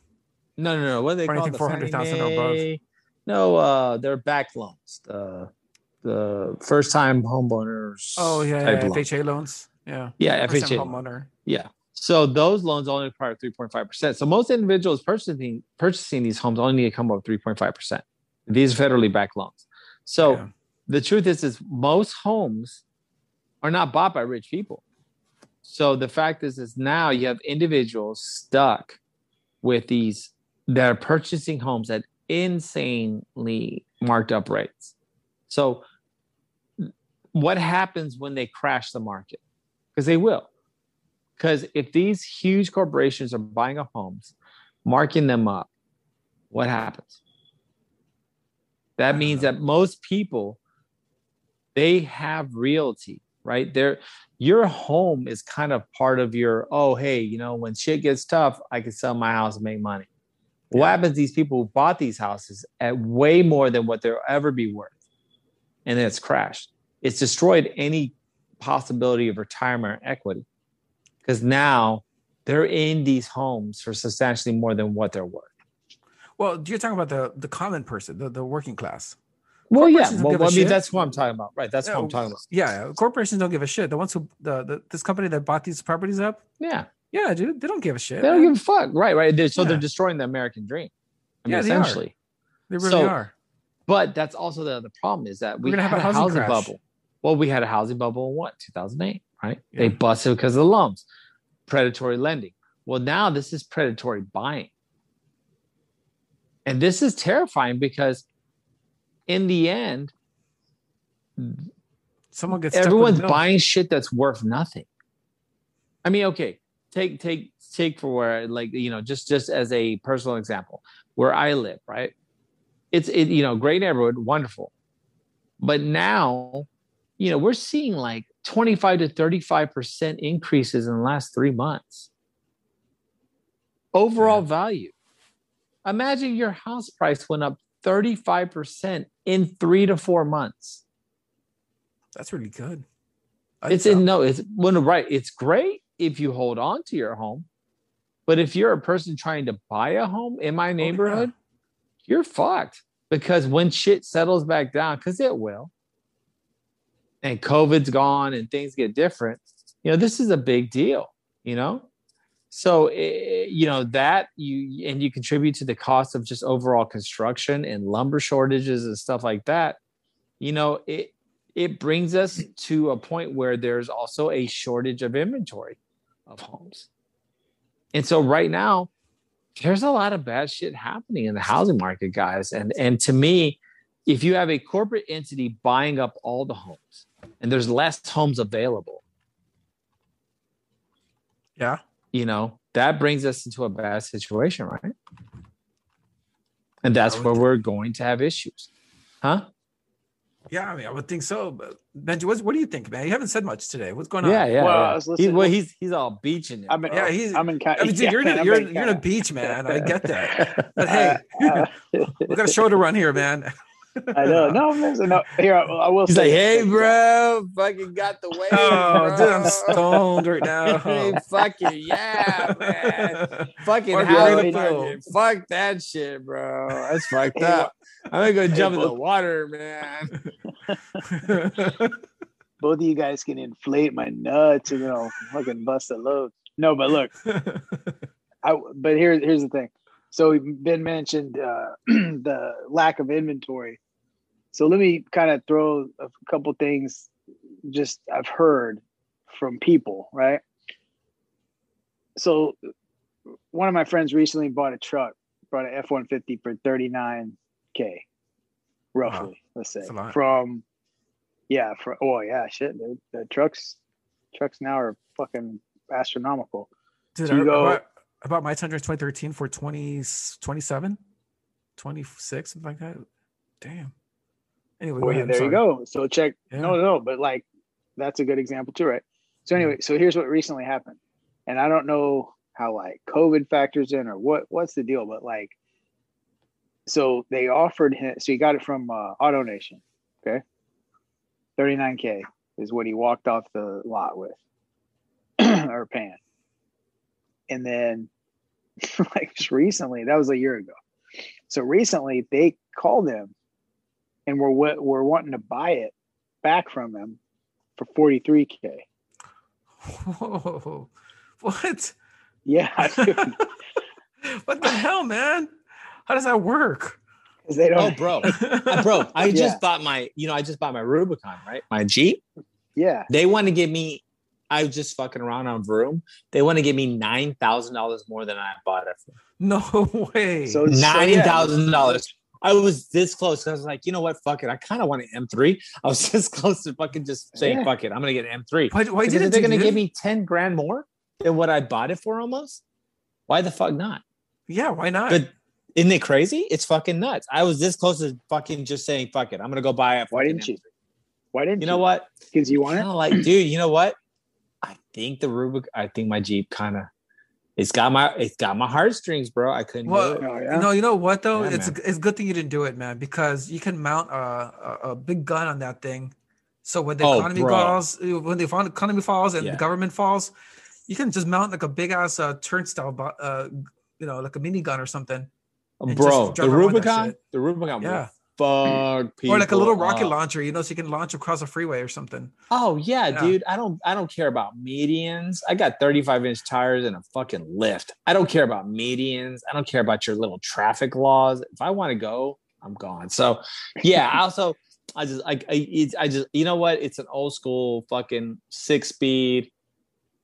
No. What do they call it? 400,000 or above. No, they're back loans. The first time homeowners. Oh yeah, FHA loans. Yeah, FHA homeowner. Yeah. So those loans only require 3.5%. So most individuals purchasing these homes only need to come up with 3.5%. These are federally backed loans. So the truth is most homes are not bought by rich people. So the fact is now you have individuals stuck with these that are purchasing homes at insanely marked up rates. So what happens when they crash the market? Because they will. Because if these huge corporations are buying up homes, marking them up, what happens? That means that most people, they have realty, right? Your home is kind of part of your, when shit gets tough, I can sell my house and make money. Yeah. What happens to these people who bought these houses at way more than what they'll ever be worth? And then it's crashed. It's destroyed any possibility of retirement or equity because now they're in these homes for substantially more than what they're worth. Well, you're talking about the common person, the working class. Well, yeah. That's what I'm talking about. Right. That's what I'm talking about. Yeah. Corporations don't give a shit. The ones who this company that bought these properties up. Yeah. Yeah, dude. They don't give a shit. They don't give a fuck. Right. Right. They're destroying the American dream. Essentially. They really are. But that's also the other problem is that we're gonna have a housing bubble. Well, we had a housing bubble in 2008, right? Yeah. They busted because of the loans, predatory lending. Well, now this is predatory buying. And this is terrifying because in the end, someone gets everyone's buying shit that's worth nothing. I mean, okay, take for where, like, you know, just as a personal example, where I live, right? It's you know, great neighborhood, wonderful. But now, you know, we're seeing like 25 to 35% increases in the last 3 months. Overall value. Imagine your house price went up 35% in 3 to 4 months. That's really good. It's great if you hold on to your home, but if you're a person trying to buy a home in my neighborhood, you're fucked, because when shit settles back down, because it will, and COVID's gone and things get different, you know, this is a big deal, you know? So, you know, that you contribute to the cost of just overall construction and lumber shortages and stuff like that. You know, it brings us to a point where there's also a shortage of inventory of homes. And so right now, there's a lot of bad shit happening in the housing market, guys. And to me, if you have a corporate entity buying up all the homes and there's less homes available, yeah, you know, that brings us into a bad situation, right? And that's where we're going to have issues, huh? Yeah, I mean, I would think so. But Benji, what do you think, man? You haven't said much today. What's going on? Yeah. Well, yeah. He's all beaching it. You're in a beach, man. I get that. But hey, we got a show to run here, man. I know. No, listen. No. Here, I will. He's like, hey, bro, fucking got the wave. Oh, bro. Dude, I'm stoned right now. Hey, fucking yeah, man. Fucking how fuck that shit, bro. That's fucked up. I'm gonna go jump in the water, man. Both of you guys can inflate my nuts and then I'll fucking bust a load. No, but look, here's the thing. So Ben mentioned the lack of inventory. So let me kind of throw a couple things just I've heard from people, right? So one of my friends recently bought an F-150 for $39,000 roughly, let's say. Dude. The trucks now are fucking astronomical. Dude, I bought my Tundra 2013 for $26,000, something like that. Damn. Anyway, you go. So check. Yeah. No, but like, that's a good example too, right? So anyway, so here's what recently happened, and I don't know how like COVID factors in or what's the deal, but like, so they offered him. So he got it from AutoNation. Okay, $39,000 is what he walked off the lot with, or paying. And then, like, just recently, that was a year ago. So recently, they called him, and we're wanting to buy it back from him for $43,000. Whoa! What? Yeah. Dude. What the hell, man? How does that work? Because they don't. Oh, bro, I just bought my Rubicon, right? My Jeep. Yeah. They want to give me. I was just fucking around on Vroom. They want to give me $9,000 more than I bought it for. No way. So $9,000. I was this close. I was like, you know what? Fuck it. I kind of want an M3. I was this close to fucking just saying, fuck it. I'm going to get an M3. Why didn't they're going to give me $10,000 more than what I bought it for almost? Why the fuck not? Yeah, why not? But isn't it crazy? It's fucking nuts. I was this close to fucking just saying, fuck it. I'm going to go buy it. Why didn't you? Why didn't you? You know what? Because you want it? Like, dude, you know what? I think my Jeep kind of it's got my heartstrings, bro. I couldn't do it. No, you know what though? Yeah, it's a good thing you didn't do it, man, because you can mount a big gun on that thing. So when the economy falls and the government falls, you can just mount like a big ass turnstile, you know, like a minigun or something. Bro, the Rubicon. Yeah. Fuck people. Or like a little rocket launcher, you know, so you can launch across a freeway or something. Oh yeah, dude. I don't care about medians. I got 35-inch tires and a fucking lift. I don't care about medians. I don't care about your little traffic laws. If I want to go, I'm gone. So yeah. I just you know what? It's an old school fucking 6-speed.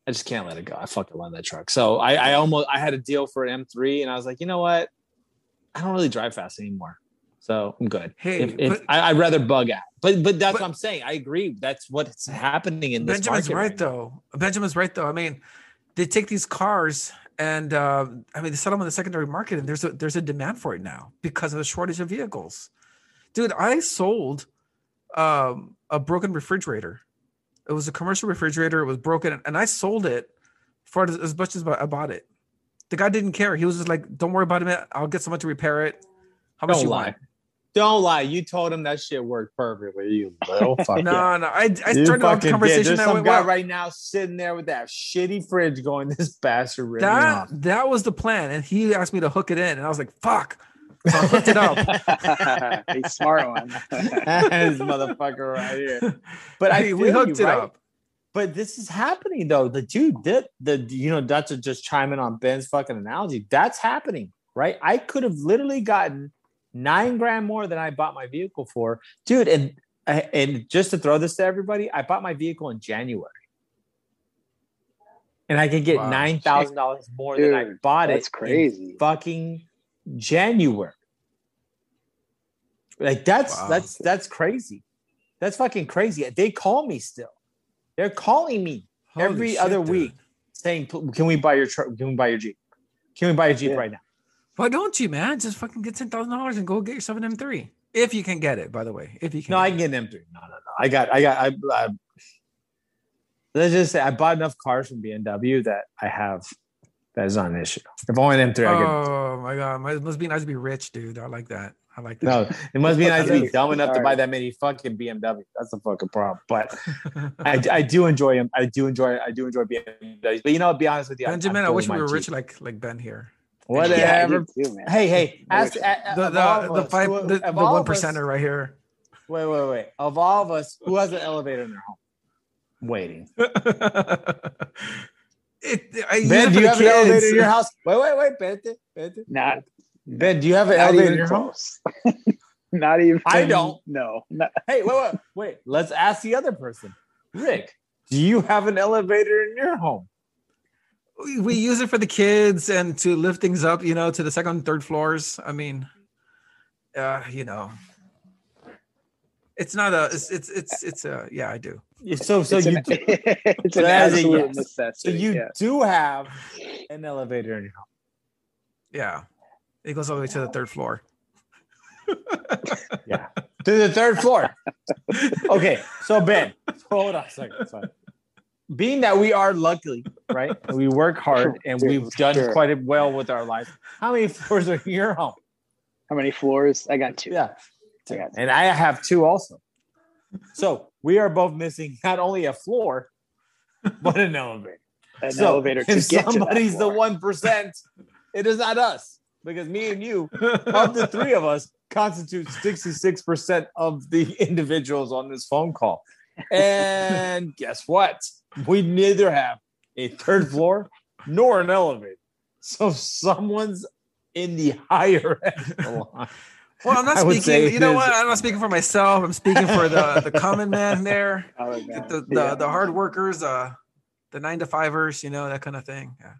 I just can't let it go. I fucking love that truck. So I had a deal for an M3, and I was like, you know what? I don't really drive fast anymore. So I'm good. Hey, I'd rather bug out. But that's what I'm saying. I agree. That's what's happening in this market. Benjamin's right, though. I mean, they take these cars and they sell them on the secondary market, and there's a demand for it now because of the shortage of vehicles. Dude, I sold a broken refrigerator. It was a commercial refrigerator. It was broken, and I sold it for as much as I bought it. The guy didn't care. He was just like, "Don't worry about it, man. I'll get someone to repair it. How much you want?" Don't lie. You told him that shit worked perfectly. You little fucker. No. I started off the conversation. There's some guy right now sitting there with that shitty fridge going, "This bastard really off." That was the plan. And he asked me to hook it in. And I was like, fuck. So I hooked it up. He's smart one. This motherfucker right here. But we hooked it up. But this is happening, though. The dude did. That's just chiming on Ben's fucking analogy. That's happening, right? I could have literally gotten $9 grand more than I bought my vehicle for, dude. And just to throw this to everybody, I bought my vehicle in January, and I could get $9,000 more than I bought it. That's crazy. In fucking January. Like that's crazy. That's fucking crazy. They call me still. They're calling me every other week, saying, "Can we buy your truck? Can we buy your Jeep? Can we buy your Jeep right now?" Why don't you, man? Just fucking get $10,000 and go get yourself an M3 if you can get it. By the way, if you can. No, I can get an M3. No. I got. Let's just say I bought enough cars from BMW that I have. That is not an issue. If only an M3, I get. Oh my god! It must be nice to be rich, dude. I like that. No, it must be nice to be dumb enough to buy that many fucking BMW. That's the fucking problem. But I do enjoy them. I do enjoy BMWs. But I'll be honest with you, Benjamin. I wish we were rich like Ben here. Whatever. Yeah, too, man. Hey! Ask, the 1%er right here. Wait! Of all of us, who has an elevator in their home? Waiting. Ben, do you have an elevator in your house? Wait, Ben. Nah. Ben, do you have an elevator in your house? Not even. I don't. No. Hey, wait. Let's ask the other person. Rick, do you have an elevator in your home? We use it for the kids and to lift things up, to the second and third floors. I mean, it's not a, it's a, yeah, I do. So you do. It's an absolute necessity. So you do have an elevator in your home. Yeah. It goes all the way to the third floor. Yeah. To the third floor. Okay. So Ben, hold on a second. Sorry. Being that we are lucky, right? We work hard and we've done quite well with our life. How many floors are in your home? How many floors? I got two. Yeah. And I have two also. So we are both missing not only a floor, but an elevator. An elevator. If somebody's the 1%, it is not us. Because me and you, of the three of us, constitute 66% of the individuals on this phone call. And guess what? We neither have a third floor nor an elevator. So someone's in the higher echelon. Well, I'm not speaking. You know what? I'm not speaking for myself. I'm speaking for the common man there, the hard workers, the 9-to-5ers, that kind of thing. Yeah.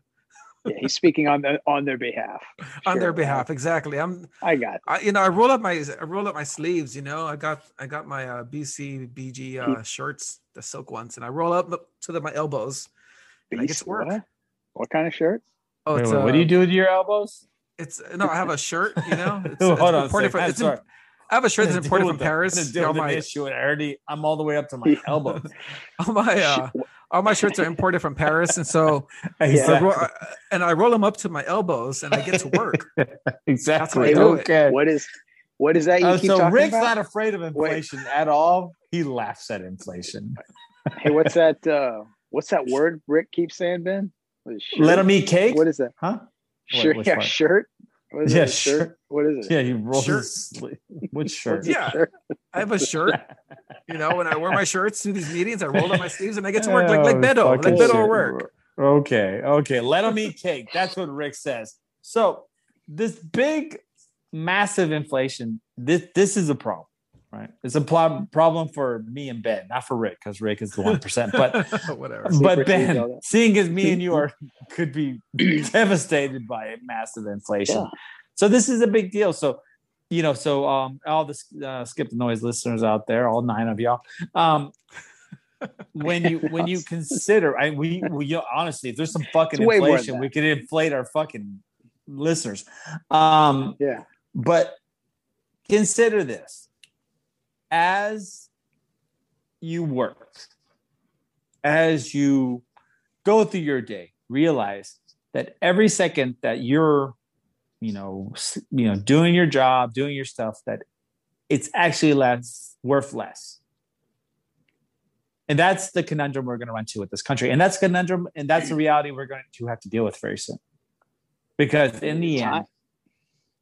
Yeah, he's speaking on their behalf. On their behalf, exactly. I roll up my sleeves. I got my BC BG shirts, the silk ones, and I roll up to my elbows. And I get to work. What kind of shirt? Oh, what do you do with your elbows? I have a shirt. I have a shirt that's imported from Paris. I'm all the way up to my elbows. All my shirts are imported from Paris, and so exactly. I roll them up to my elbows, and I get to work. Exactly. What is that? You keep so talking Rick's about? Not afraid of inflation at all. He laughs at inflation. Hey, what's that? What's that word Rick keeps saying, Ben? Let him eat cake. What is that? Huh? Shirt. Wait, yeah, part? Shirt. What is shirt. What is it? Yeah, you roll shirt. What shirt? Yeah, I have a shirt. When I wear my shirts to these meetings, I roll up my sleeves and I get to work like Beto. Like Beto work. Okay. Let them eat cake. That's what Rick says. So this big, massive inflation. This is a problem, right? It's a problem for me and Ben, not for Rick, because Rick is the 1%. But whatever. But Ben, seeing as me and you could be devastated by massive inflation. Yeah. So this is a big deal. So, you know, so all the Skip the Noise listeners out there, all nine of y'all, when you consider, we honestly, if there's some fucking inflation, we could inflate our fucking listeners. Yeah. But consider this: as you work, as you go through your day, realize that every second that you're, you know, doing your job, doing your stuff, that it's actually worth less. And that's the conundrum we're going to run to with this country. And that's conundrum. And that's the reality we're going to have to deal with very soon, because in the end,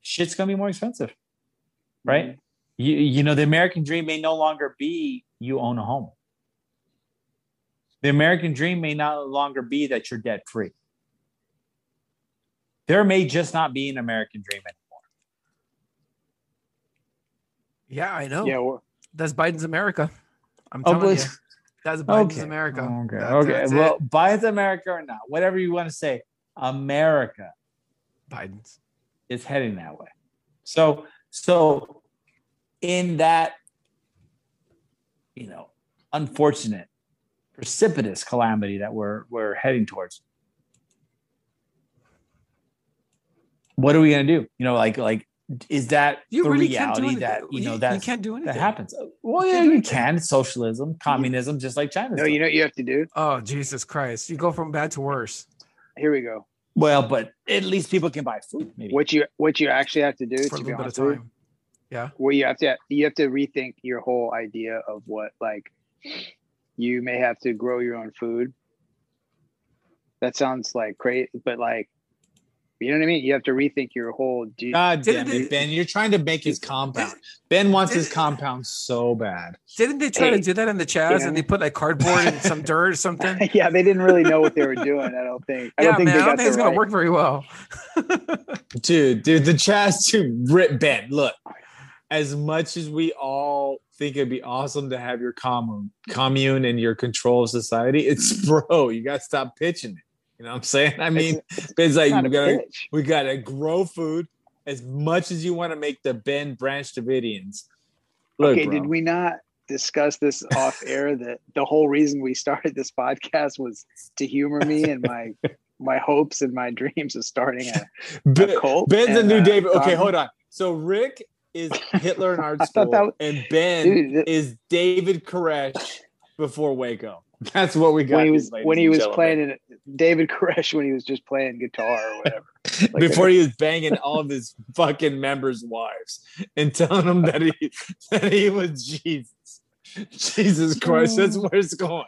shit's going to be more expensive, right? Mm-hmm. You know, the American dream may no longer be you own a home. The American dream may no longer be that you're debt free. There may just not be an American dream anymore. Yeah, I know. Yeah, that's Biden's America. I'm telling you. That's Biden's America. Okay. That's well, it. Biden's America or not, whatever you want to say, America, Biden's, is heading that way. So in that, you know, unfortunate, precipitous calamity that we're heading towards, what are we going to do? You know, like, is that you the really reality that, you know, that you can't do anything that happens? Well, yeah, you can. Socialism, communism, just like China. No, you know what you have to do? Oh, Jesus Christ. You go from bad to worse. Here we go. Well, but at least people can buy food. Maybe. What you actually have to do for a little bit of time. Yeah. Well, you have to rethink your whole idea of what, like, you may have to grow your own food. That sounds like crazy, but like, you know what I mean? You have to rethink your whole... God damn it, Ben. You're trying to make his compound. Ben wants his compound so bad. Didn't they try to do that in the Chaz and they put like cardboard and some dirt or something? Yeah, they didn't really know what they were doing, I don't think. I don't think it's going to work very well. Dude, the Chaz to rip Ben. Look, as much as we all think it'd be awesome to have your commune and your control of society, it's, bro, you got to stop pitching it. You know what I'm saying? I mean, it's like we gotta grow food as much as you want to make the Ben Branch Davidians. Look, okay, bro. Did we not discuss this off air that the whole reason we started this podcast was to humor me and my hopes and my dreams of starting a cult? Ben's a new David. Okay, hold on. So Rick is Hitler in art school, and Ben is David Koresh before Waco. That's what we got. When he was playing David Koresh, when he was just playing guitar or whatever. Like before he was banging all of his fucking members' wives and telling them that he was Jesus. Jesus Christ, that's where it's going.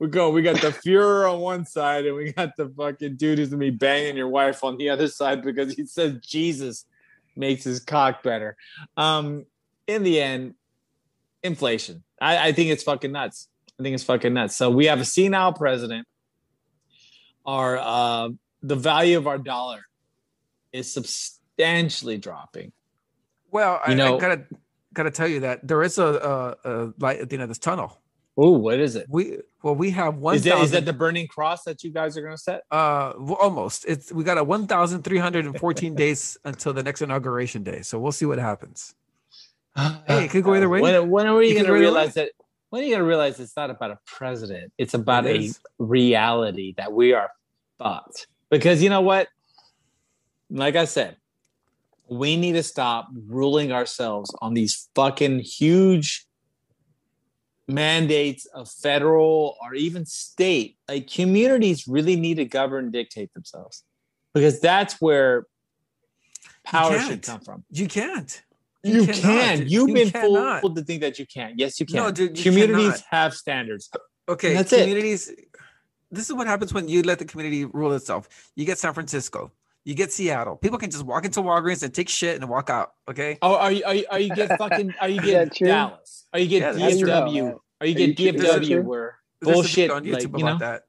We got the Fuhrer on one side and we got the fucking dude who's gonna be banging your wife on the other side because he says Jesus makes his cock better. In the end, inflation. I think it's fucking nuts. So we have a senile president. Our the value of our dollar is substantially dropping. Well, I gotta tell you that there is a light at the end of this tunnel. Oh, what is it? We have 1,000. Is that the burning cross that you guys are going to set? Almost. We got a 1,314 days until the next inauguration day. So we'll see what happens. Hey, it could go either way. When are we going to realize that? When are you going to realize it's not about a president? It's about a reality that we are fucked. Because you know what? Like I said, we need to stop ruling ourselves on these fucking huge mandates of federal or even state. Like communities really need to govern and dictate themselves. Because that's where power should come from. You can't. You can. You've been fooled to think that you can. Yes, you can. No, dude, communities have standards. Okay, that's communities. It. This is what happens when you let the community rule itself. You get San Francisco. You get Seattle. People can just walk into Walgreens and take shit and walk out. Okay. Oh, are you get fucking? Are you get Dallas? Are you get DFW? Are you get DFW where bullshit on YouTube like, you know? About that?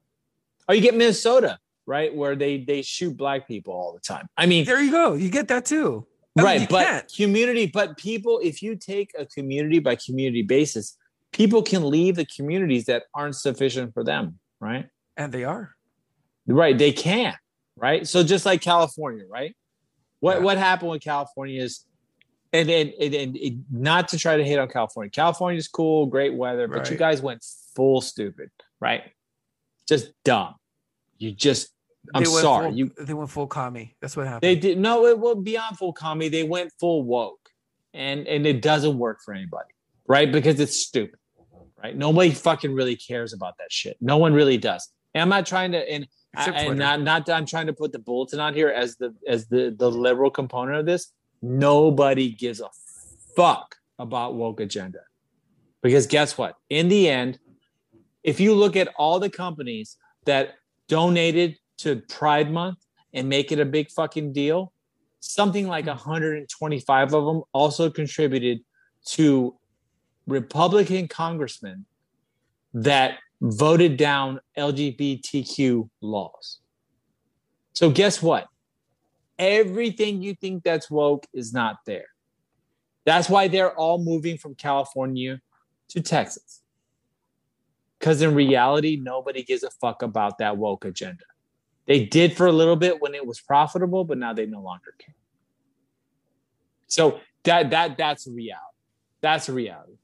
Are you get Minnesota right where they shoot black people all the time? I mean, there you go. You get that too. Right, but people, if you take a community by community basis, people can leave the communities that aren't sufficient for them, right? And they are. Right, they can, right? So just like California, right? What happened with California is, and not to try to hate on California. California's cool, great weather, but you guys went full stupid, right? Just dumb. You just, they went full commie. That's what happened. They did. No, it was beyond full commie. They went full woke, and it doesn't work for anybody, right? Because it's stupid, right? Nobody fucking really cares about that shit. No one really does. And I'm not trying to, I'm trying to put the bulletin on here as the liberal component of this. Nobody gives a fuck about woke agenda, because guess what? In the end, if you look at all the companies that donated to Pride Month and make it a big fucking deal, something like 125 of them also contributed to Republican congressmen that voted down LGBTQ laws. So guess what? Everything you think that's woke is not there. That's why they're all moving from California to Texas. Because in reality, nobody gives a fuck about that woke agenda. They did for a little bit when it was profitable, but now they no longer can. So that's reality. That's reality.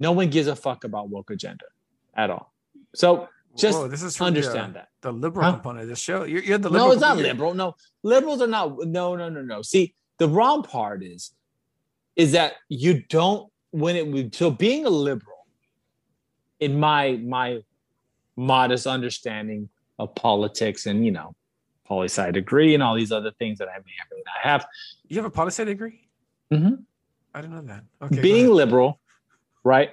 No one gives a fuck about woke agenda at all. So just this is understand that. The liberal component of this show. You're the liberal. No, it's not liberal. No, liberals are not. No. See, the wrong part is that you don't, so being a liberal, in my modest understanding of politics and, poli-sci degree and all these other things that I may or may not have. You have a poli-sci degree? Mm-hmm. I didn't know that. Okay. Being liberal, right?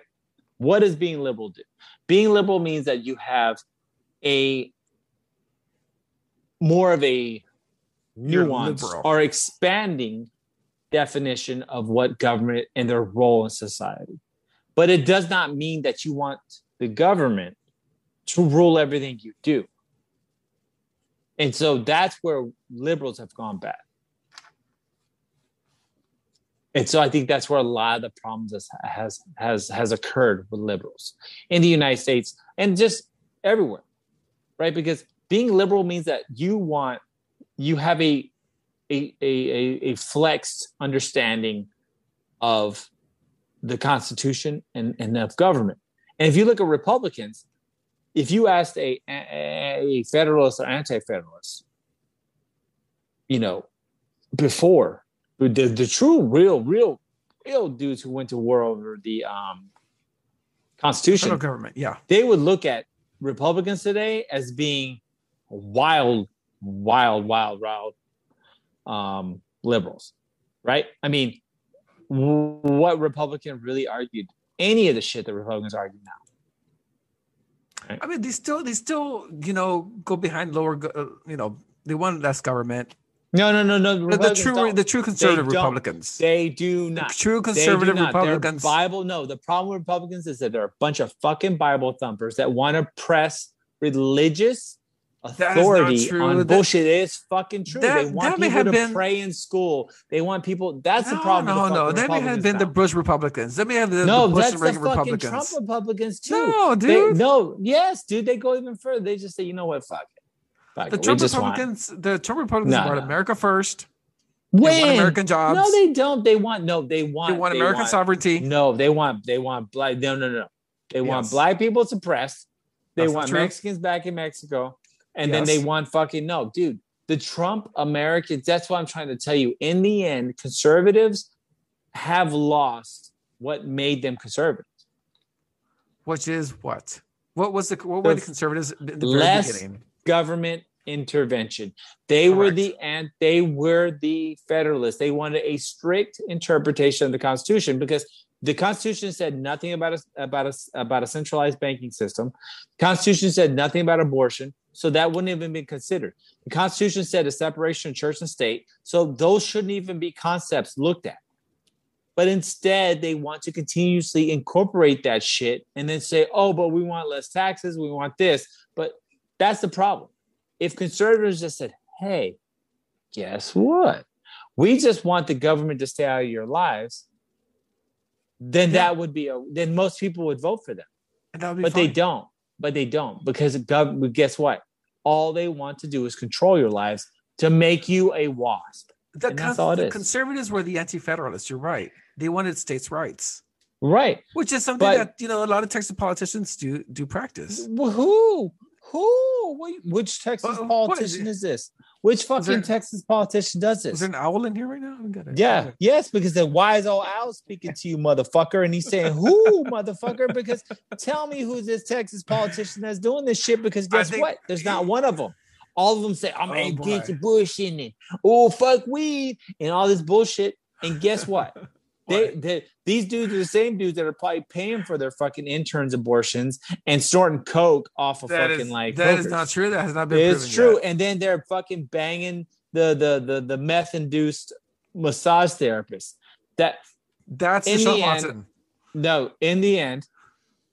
What does being liberal do? Being liberal means that you have a more of a nuanced or expanding definition of what government and their role in society. But it does not mean that you want the government to rule everything you do. And so that's where liberals have gone bad. And so I think that's where a lot of the problems has occurred with liberals in the United States and just everywhere, right? Because being liberal means that you have a flexed understanding of the Constitution and of government. And if you look at Republicans, if you asked a Federalist or anti-Federalist, before. The true, real dudes who went to war over the Constitution, federal government, they would look at Republicans today as being wild liberals, right? I mean, what Republican really argued any of the shit that Republicans argue now? Right? I mean, they still, go behind lower, they want less government. No. The true conservative Republicans. They do not. The true conservative Republicans. The problem with Republicans is that they're a bunch of fucking Bible thumpers that want to press religious authority on bullshit. It is fucking true. They want people to pray in school. They want people. That's the problem. No. That may have been the Bush Republicans. That may have been the Bush Reagan Republicans. No, that's the fucking Trump Republicans too. No, dude. Yes, dude. They go even further. They just say, you know what, fuck it. The Trump Republicans want America first. They want American jobs. No, they don't. They want American sovereignty. No, they want black. No. They want black people suppressed. They want Mexicans back in Mexico, and then they want fucking no, dude. The Trump Americans. That's what I'm trying to tell you. In the end, conservatives have lost what made them conservative. Which is what? What were the conservatives in the very beginning? Government intervention. They were the Federalists. They wanted a strict interpretation of the Constitution because the Constitution said nothing about a centralized banking system. The Constitution said nothing about abortion, so that wouldn't even be considered. The Constitution said a separation of church and state, so those shouldn't even be concepts looked at. But instead, they want to continuously incorporate that shit and then say, "Oh, but we want less taxes. We want this." But that's the problem. If conservatives just said, hey, guess what? We just want the government to stay out of your lives. Then that would be then most people would vote for them. But they don't because guess what? All they want to do is control your lives to make you a wasp. The conservatives were the anti-federalists. You're right. They wanted states' rights. Right. Which is something that, you know, a lot of Texas politicians do practice. Who? Which Texas politician is this? Which fucking Texas politician does this? Is there an owl in here right now? Yeah. Yes, because the wise old owl speaking to you, motherfucker. And he's saying, who, motherfucker? Because tell me who's this Texas politician that's doing this shit, because guess what? There's not one of them. All of them say, I'm against Bush in it. Oh, fuck weed and all this bullshit. And guess what? These dudes are the same dudes that are probably paying for their fucking interns' abortions and snorting coke off of that fucking hookers. Is not true. That has not been. It's true. Yet. And then they're fucking banging the meth induced massage therapist. That's Deshaun Watson. No, in the end,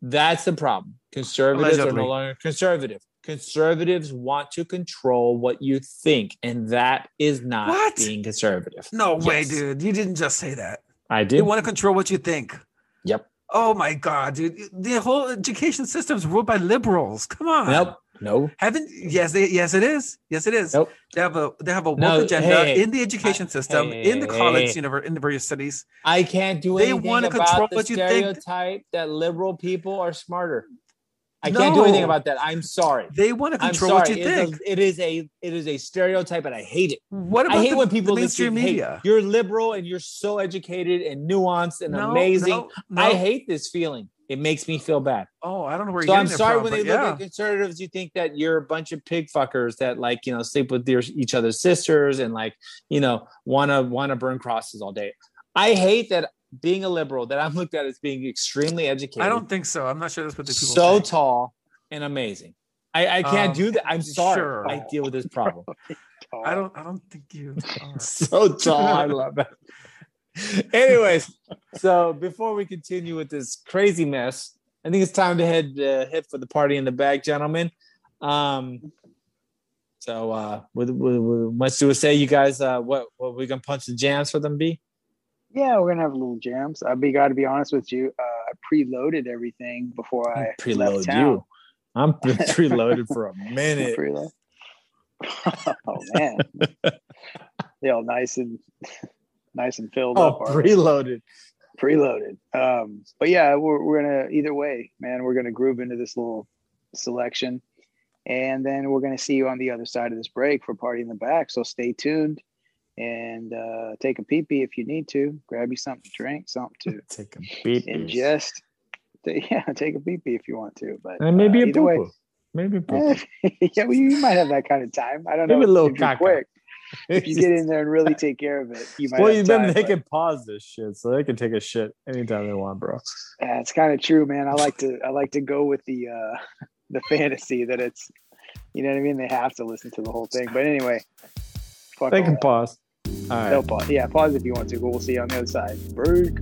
that's the problem. Conservatives are no longer conservative. Conservatives want to control what you think, and that is not being conservative. No way, dude! You didn't just say that. I did. You want to control what you think. Yep. Oh my God, dude! The whole education system is ruled by liberals. Come on. Nope. No. Haven't? Yes, it is. Nope. They have a woke agenda in the education system, in the college, in the various cities. I can't do anything. They want to control what you think. Stereotype that liberal people are smarter. I can't do anything about that. I'm sorry. They want to control what you think. It is a stereotype, and I hate it. What about when people in the mainstream media? You're liberal, and you're so educated and nuanced and amazing. No. I hate this feeling. It makes me feel bad. Oh, I don't know where you're getting it from. So I'm sorry when they look at conservatives, you think that you're a bunch of pig fuckers that sleep with each other's sisters and want to burn crosses all day. I hate that. Being a liberal, that I'm looked at as being extremely educated. I don't think so. I'm not sure that's what the people so say. Tall and amazing. I can't do that. I'm sorry. Sure. I deal with this problem. I don't think you are. So tall. I love that. Anyways, so before we continue with this crazy mess, I think it's time to head for the party in the bag, gentlemen. So with much to say, you guys, what we gonna punch the jams for them, B? Yeah, we're gonna have little jams. Got to be honest with you. I preloaded everything before I left town. I'm preloaded for a minute. Oh man, they all nice and filled up. Preloaded. But yeah, we're gonna either way, man. We're gonna groove into this little selection, and then we're gonna see you on the other side of this break for Party in the Back. So stay tuned. And take a pee-pee if you need to. Grab you something to drink, something to take a pee-pee. Ingest. Take a pee-pee if you want to. But and maybe a poo-poo. Yeah, well, you might have that kind of time. I don't know. Maybe a little quick. If you get in there and really take care of it, you might. Well, they can pause this shit, so they can take a shit anytime they want, bro. Yeah, it's kind of true, man. I like to go with the fantasy that it's, you know what I mean. They have to listen to the whole thing, but anyway, they can pause. All right. They'll pause. Yeah, pause if you want to. But we'll see you on the other side. Break.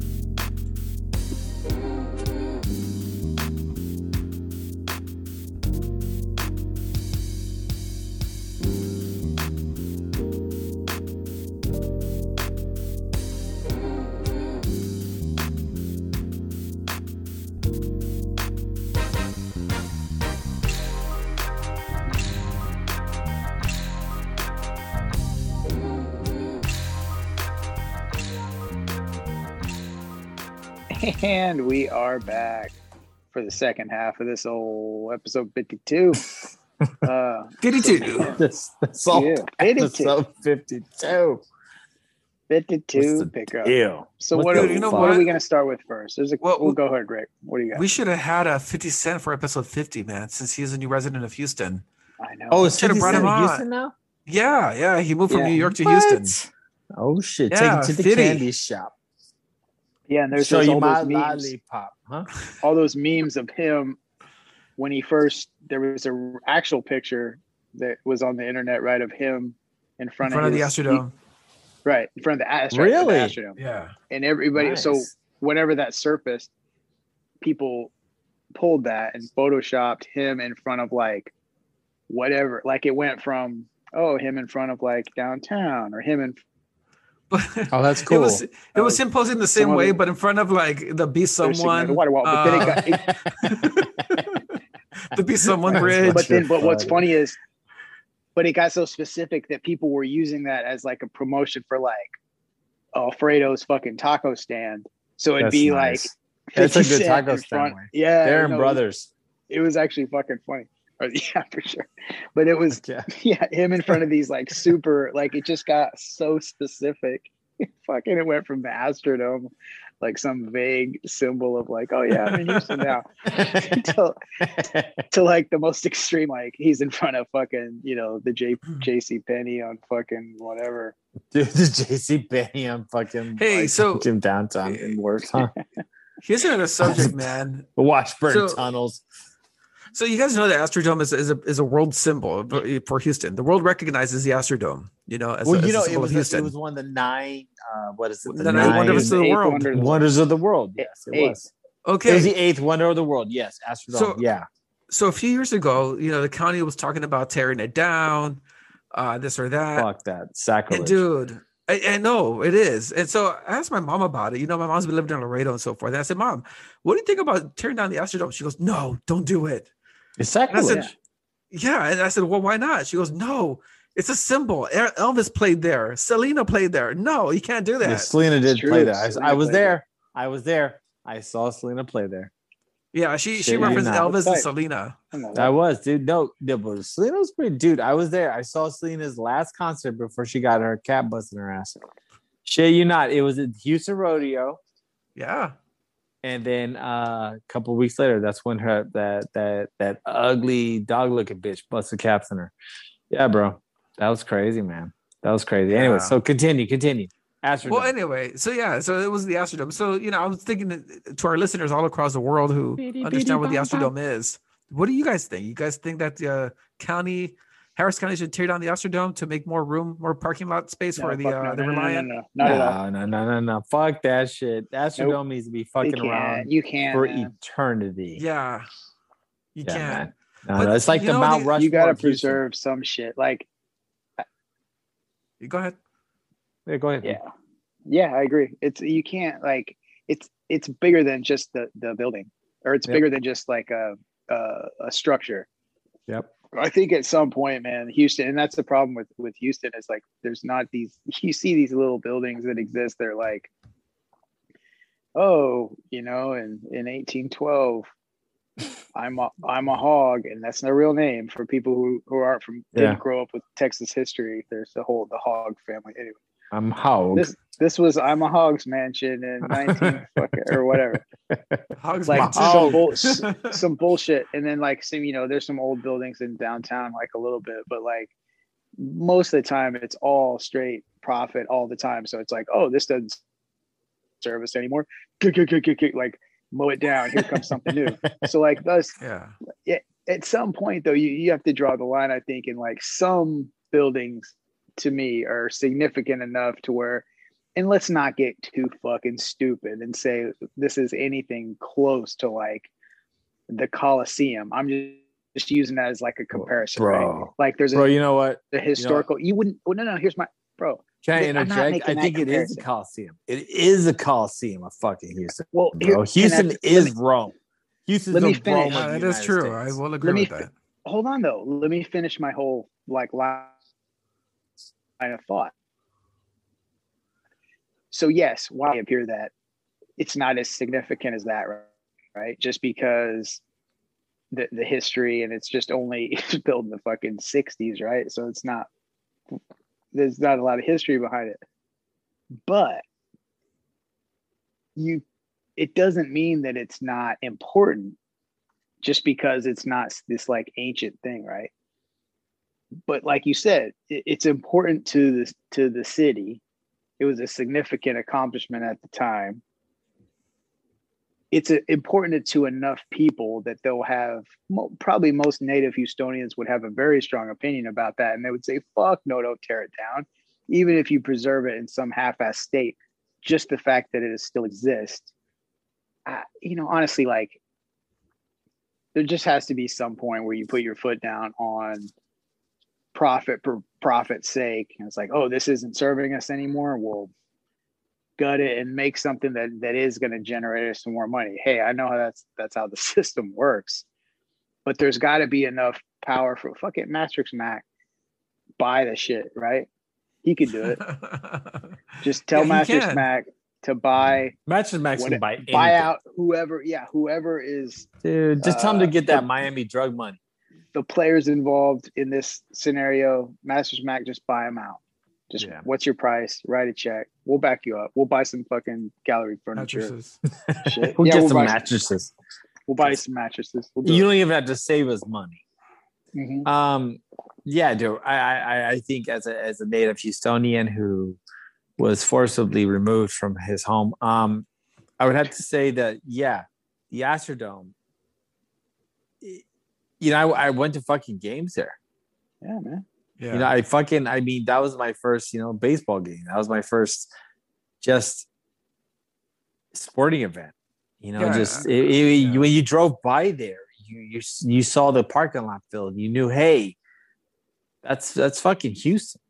And we are back for the second half of this old episode 52. 52. Episode 52. 52 pickup. So what are we going to start with first? We'll go ahead, Rick. What do you got? We should have had a 50 Cent for episode 50, man, since he's a new resident of Houston. I know. Oh, should have brought him on. Houston now? Yeah. He moved from New York to Houston. Oh, shit. Yeah, take him to the candy shop. Yeah, and there's all those memes. Lollipop, huh? All those memes of him when he first. There was an actual picture that was on the internet, right, of him in front of the Astrodome, right in front of the Astrodome. Really? The Astrodome. Yeah. And everybody. Nice. So whenever that surfaced, people pulled that and photoshopped him in front of whatever. It went from him in front of downtown or him in. Oh, that's cool. It was him posing the same way, but in front of the Be Someone bridge. But what's funny is But it got so specific that people were using that as like a promotion for like Alfredo's fucking taco stand. So it'd be like, that's a good taco stand. Yeah. They're brothers. It was actually fucking funny. Yeah, for sure. But it was, yeah, him in front of these like super, like it just got so specific. Fucking it went from the Astrodome, like some vague symbol of like, oh yeah, I'm in Houston now, to like the most extreme, like he's in front of fucking, you know, the JCPenney on fucking whatever. Dude, the JCPenney on fucking, hey, like, so Jim downtown and worse, huh? Here's another subject, man. Watch burn tunnels. So you guys know that Astrodome is a world symbol for Houston. The world recognizes the Astrodome, you know, as a symbol of Houston. It was one of the nine, nine wonders of the world. Wonders of the world. Yes, it was. Okay. It was the eighth wonder of the world. Yes, Astrodome. So, yeah. So a few years ago, you know, the county was talking about tearing it down, this or that. Fuck that. Sacrilege. And dude, I know it is. And so I asked my mom about it. You know, my mom's been living in Laredo and so forth. And I said, Mom, what do you think about tearing down the Astrodome? She goes, no, don't do it. It's sacrilege. And I said, yeah. And I said, well, why not? She goes, no, it's a symbol. Elvis played there. Selena played there. No, you can't do that. Yeah, Selena did play there. I was there. I was there. I saw Selena play there. Yeah, she referenced Elvis and Selena. I was, dude. No, but Selena was pretty, dude. I was there. I saw Selena's last concert before she got her cat busting her ass. Shit, you not. It was at Houston Rodeo. Yeah. And then a couple of weeks later, that's when her that ugly dog looking bitch busted caps in her. Yeah, bro, that was crazy, man. That was crazy. Yeah. Anyway, so continue. Astrodome. Well, anyway, so yeah, so it was the Astrodome. So you know, I was thinking to our listeners all across the world who understand what the Astrodome is. What do you guys think? You guys think that the Harris County should tear down the Astrodome to make more room, more parking lot space for the Reliant? No. Fuck that shit. Astrodome needs to be fucking around. You can't for eternity. Yeah, you can't. No, it's like the Mount Rushmore. You gotta preserve some shit. Like, go ahead. Yeah, go ahead. Yeah, I agree. It's you can't like it's bigger than just the building, or it's bigger than just like a structure. Yep. I think at some point, man, Houston, and that's the problem with Houston is like, there's not these, you see these little buildings that exist. They're like, oh, you know, in 1812, I'm a hog, and that's no real name for people who aren't from, didn't grow up with Texas history. There's the hog family. Anyway, I'm hog. This was I'm a hog's mansion in 19 or whatever. Hog's like some bullshit, and then like some, you know, there's some old buildings in downtown, like a little bit, but like most of the time it's all straight profit all the time. So it's like, oh, this doesn't service anymore. Like mow it down. Here comes something new. So like thus, at some point though, you have to draw the line. I think in like some buildings to me are significant enough to where. And let's not get too fucking stupid and say this is anything close to like the Coliseum. I'm just using that as like a comparison, bro. Right? Like there's you know what? The historical. You wouldn't. Oh, no. Here's my bro. Can I interject? I think it is the Coliseum. It is the Coliseum of fucking Houston. Well, Houston is Rome. Houston's the Rome. That is true. I will agree with that. Hold on though. Let me finish my whole like line of thought. So yes, why I appear that it's not as significant as that, right? Just because the history, and it's just only built in the fucking 60s, right? So it's not, there's not a lot of history behind it. But it doesn't mean that it's not important just because it's not this like ancient thing, right? But like you said, it's important to the city. It was a significant accomplishment at the time. It's important to enough people that they'll have, probably most native Houstonians would have a very strong opinion about that. And they would say, fuck no, don't tear it down. Even if you preserve it in some half-assed state, just the fact that it still exists, you know, honestly, like there just has to be some point where you put your foot down on profit for profit's sake, and it's like, oh, this isn't serving us anymore, we'll gut it and make something that is going to generate us some more money. Hey, I know that's how the system works, but there's got to be enough power for fuck it, Matrix Mac buy the shit, right? He could do it. Just tell Mattress Mac to buy. Mattress Mac can buy out whoever. Yeah, whoever is. Dude, just tell him to get that Miami drug money. The players involved in this scenario, Mattress Mac, just buy them out. Just what's your price? Write a check. We'll back you up. We'll buy some fucking gallery furniture. Shit. We'll get some mattresses. We'll buy some mattresses. You don't even have to save us money. Mm-hmm. Yeah, dude. I think as a native Houstonian who was forcibly removed from his home, I would have to say that the Astrodome. You know, I went to fucking games there. Yeah, man. Yeah. You know, I mean, that was my first, you know, baseball game. That was my first just sporting event. You know, when you drove by there, you saw the parking lot filled. You knew, hey, that's fucking Houston.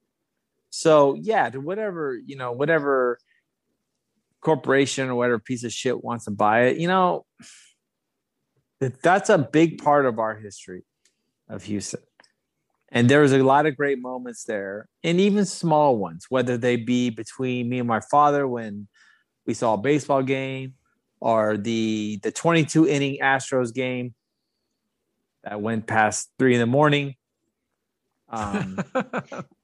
So yeah, to whatever corporation or whatever piece of shit wants to buy it, you know, that's a big part of our history of Houston. And there was a lot of great moments there, and even small ones, whether they be between me and my father when we saw a baseball game, or the 22-inning Astros game that went past 3 a.m.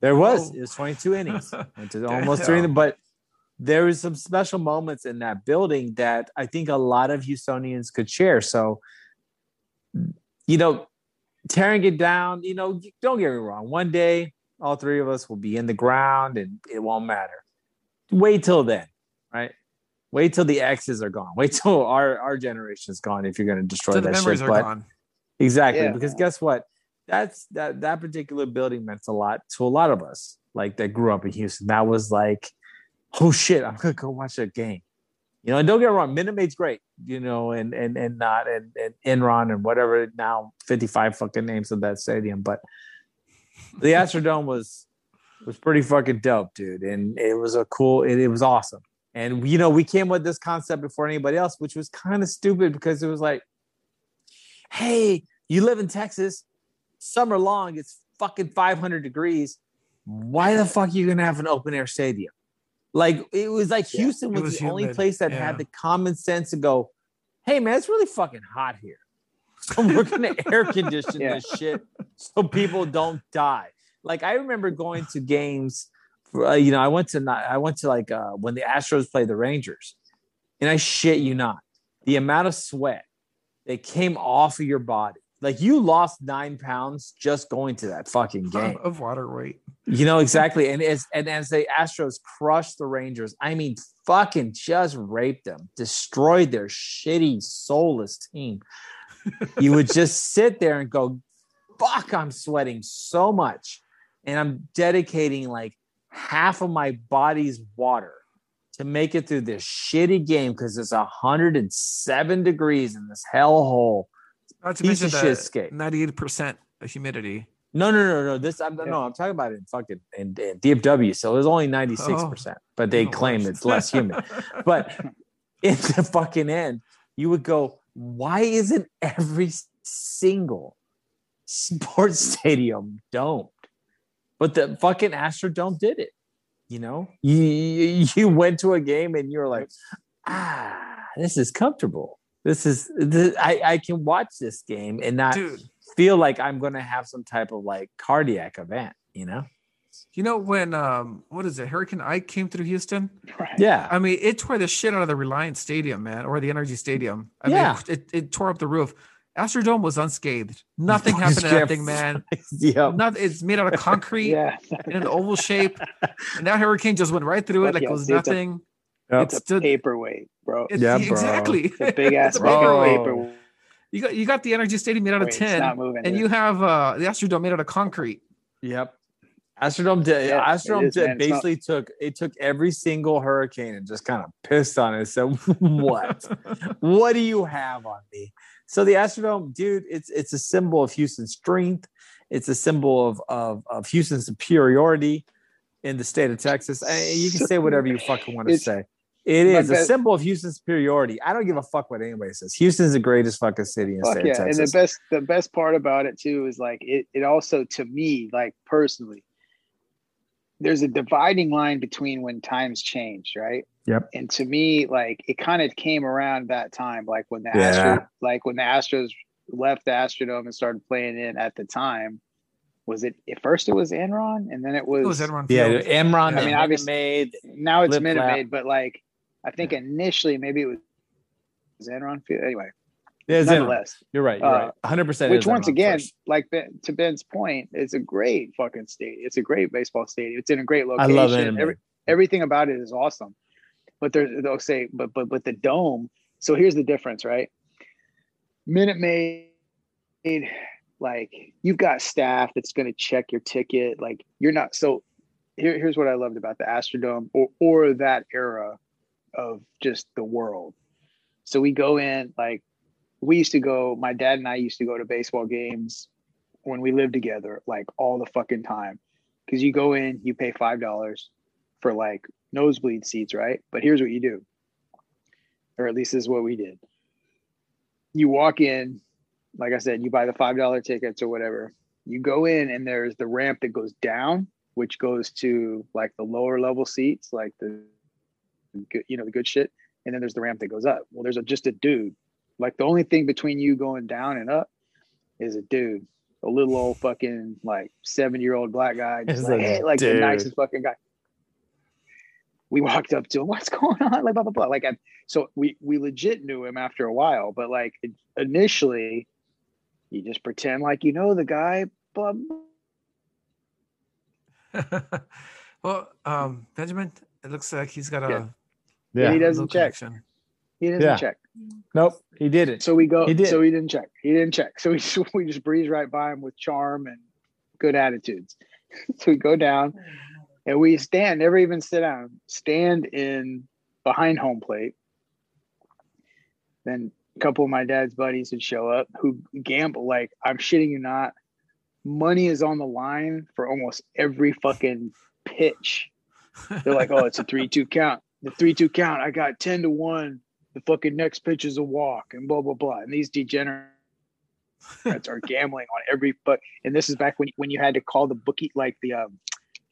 It was 22 innings, went to almost 3 in the. But there was some special moments in that building that I think a lot of Houstonians could share. So, you know, tearing it down, you know, don't get me wrong. One day, all three of us will be in the ground and it won't matter. Wait till then, right? Wait till the X's are gone. Wait till our generation is gone if you're going to destroy that shit. The memories are gone. Exactly, because guess what? That particular building meant a lot to a lot of us, like, that grew up in Houston. That was like, oh, shit, I'm going to go watch a game. You know, and don't get me wrong, Minute Maid's great, you know, and Enron and whatever now 55 fucking names of that stadium, but the Astrodome was pretty fucking dope, dude, and it was it was awesome. And you know, we came with this concept before anybody else, which was kind of stupid because it was like, hey, you live in Texas, summer long, it's fucking 500 degrees. Why the fuck are you gonna have an open air stadium? Like, it was like Houston was the only place that had the common sense to go, hey, man, it's really fucking hot here. So we're going to air condition this shit so people don't die. Like, I remember going to games, you know, I went to like when the Astros played the Rangers. And I shit you not, the amount of sweat that came off of your body. Like, you lost 9 pounds just going to that fucking game of water weight. You know, exactly. And as the Astros crushed the Rangers, I mean, fucking just raped them, destroyed their shitty, soulless team. You would just sit there and go, fuck, I'm sweating so much. And I'm dedicating like half of my body's water to make it through this shitty game because it's 107 degrees in this hellhole. Not to mention the 98% humidity. No. I'm talking about it in fucking in DFW. So it was only 96%, but they claim it's less humid. But in the fucking end, you would go, why isn't every single sports stadium domed? But the fucking Astrodome did it. You know, you went to a game and you were like, this is comfortable. I can watch this game and not feel like I'm going to have some type of like cardiac event, you know? You know, when, what is it? Hurricane Ike came through Houston. Right. Yeah. I mean, it tore the shit out of the Reliance Stadium, man, or the Energy Stadium. I mean, it tore up the roof. Astrodome was unscathed. Nothing happened to that thing, man. Yep. It's made out of concrete in an oval shape. And that hurricane just went right through it. Like it was nothing. It's a paperweight, bro. Exactly. It's a big ass paperweight. You got the Energy Stadium made out of tin, and you have the Astrodome made out of concrete. Yep. Astrodome basically took every single hurricane and just kind of pissed on it. So what? What do you have on me? So the Astrodome, dude, it's a symbol of Houston's strength. It's a symbol of Houston's superiority in the state of Texas. You can say whatever you fucking want to say. It is a symbol of Houston's superiority. I don't give a fuck what anybody says. Houston's the greatest fucking city in the state of Texas. And the best part about it too is like it also, to me, like personally, there's a dividing line between when times changed, right? Yep. And to me, like, it kind of came around that time, like when the Astros left the Astrodome and started playing in at the time. Was it at first? It was Enron, and then it was Enron Field. Yeah, Enron. I mean, obviously, Minute Maid, now it's Minute Maid, but like I think initially maybe it was Enron Field. Anyway, yeah, nonetheless, Enron. You're right. 100%. Which once Enron again, first. Like to Ben's point, it's a great fucking stadium. It's a great baseball stadium. It's in a great location. I love it. Everything about it is awesome. But they'll say, but the dome. So here's the difference, right? Minute Maid. Like you've got staff that's going to check your ticket. Like you're not. So here's what I loved about the Astrodome or that era of just the world. So we go in, like we used to go, my dad and I used to go to baseball games when we lived together, like all the fucking time. Cause you go in, you pay $5 for like nosebleed seats. Right. But here's what you do. Or at least this is what we did. You walk in, like I said, you buy the $5 tickets or whatever. You go in and there's the ramp that goes down, which goes to like the lower level seats, like the good shit. And then there's the ramp that goes up. Well, there's just a dude. Like the only thing between you going down and up is a dude, a little old fucking like 70-year-old black guy, just like, hey, like the nicest fucking guy. We walked up to him. What's going on? Like blah blah blah. Like we legit knew him after a while, but like initially. You just pretend like you know the guy. Well, Benjamin, it looks like he's got a. Yeah. He doesn't check. Connection. He doesn't check. Nope, he didn't. So we go. So he didn't check. So we just breeze right by him with charm and good attitudes. So we go down, and we stand. Never even sit down. Stand in behind home plate. Then. Couple of my dad's buddies would show up who gamble, like I'm shitting you not, money is on the line for almost every fucking pitch. They're like, oh, it's a 3-2 count. The 3-2 count, I got 10-1. The fucking next pitch is a walk and blah blah blah. And these degenerates are gambling on every but. And this is back when you had to call the bookie, like the what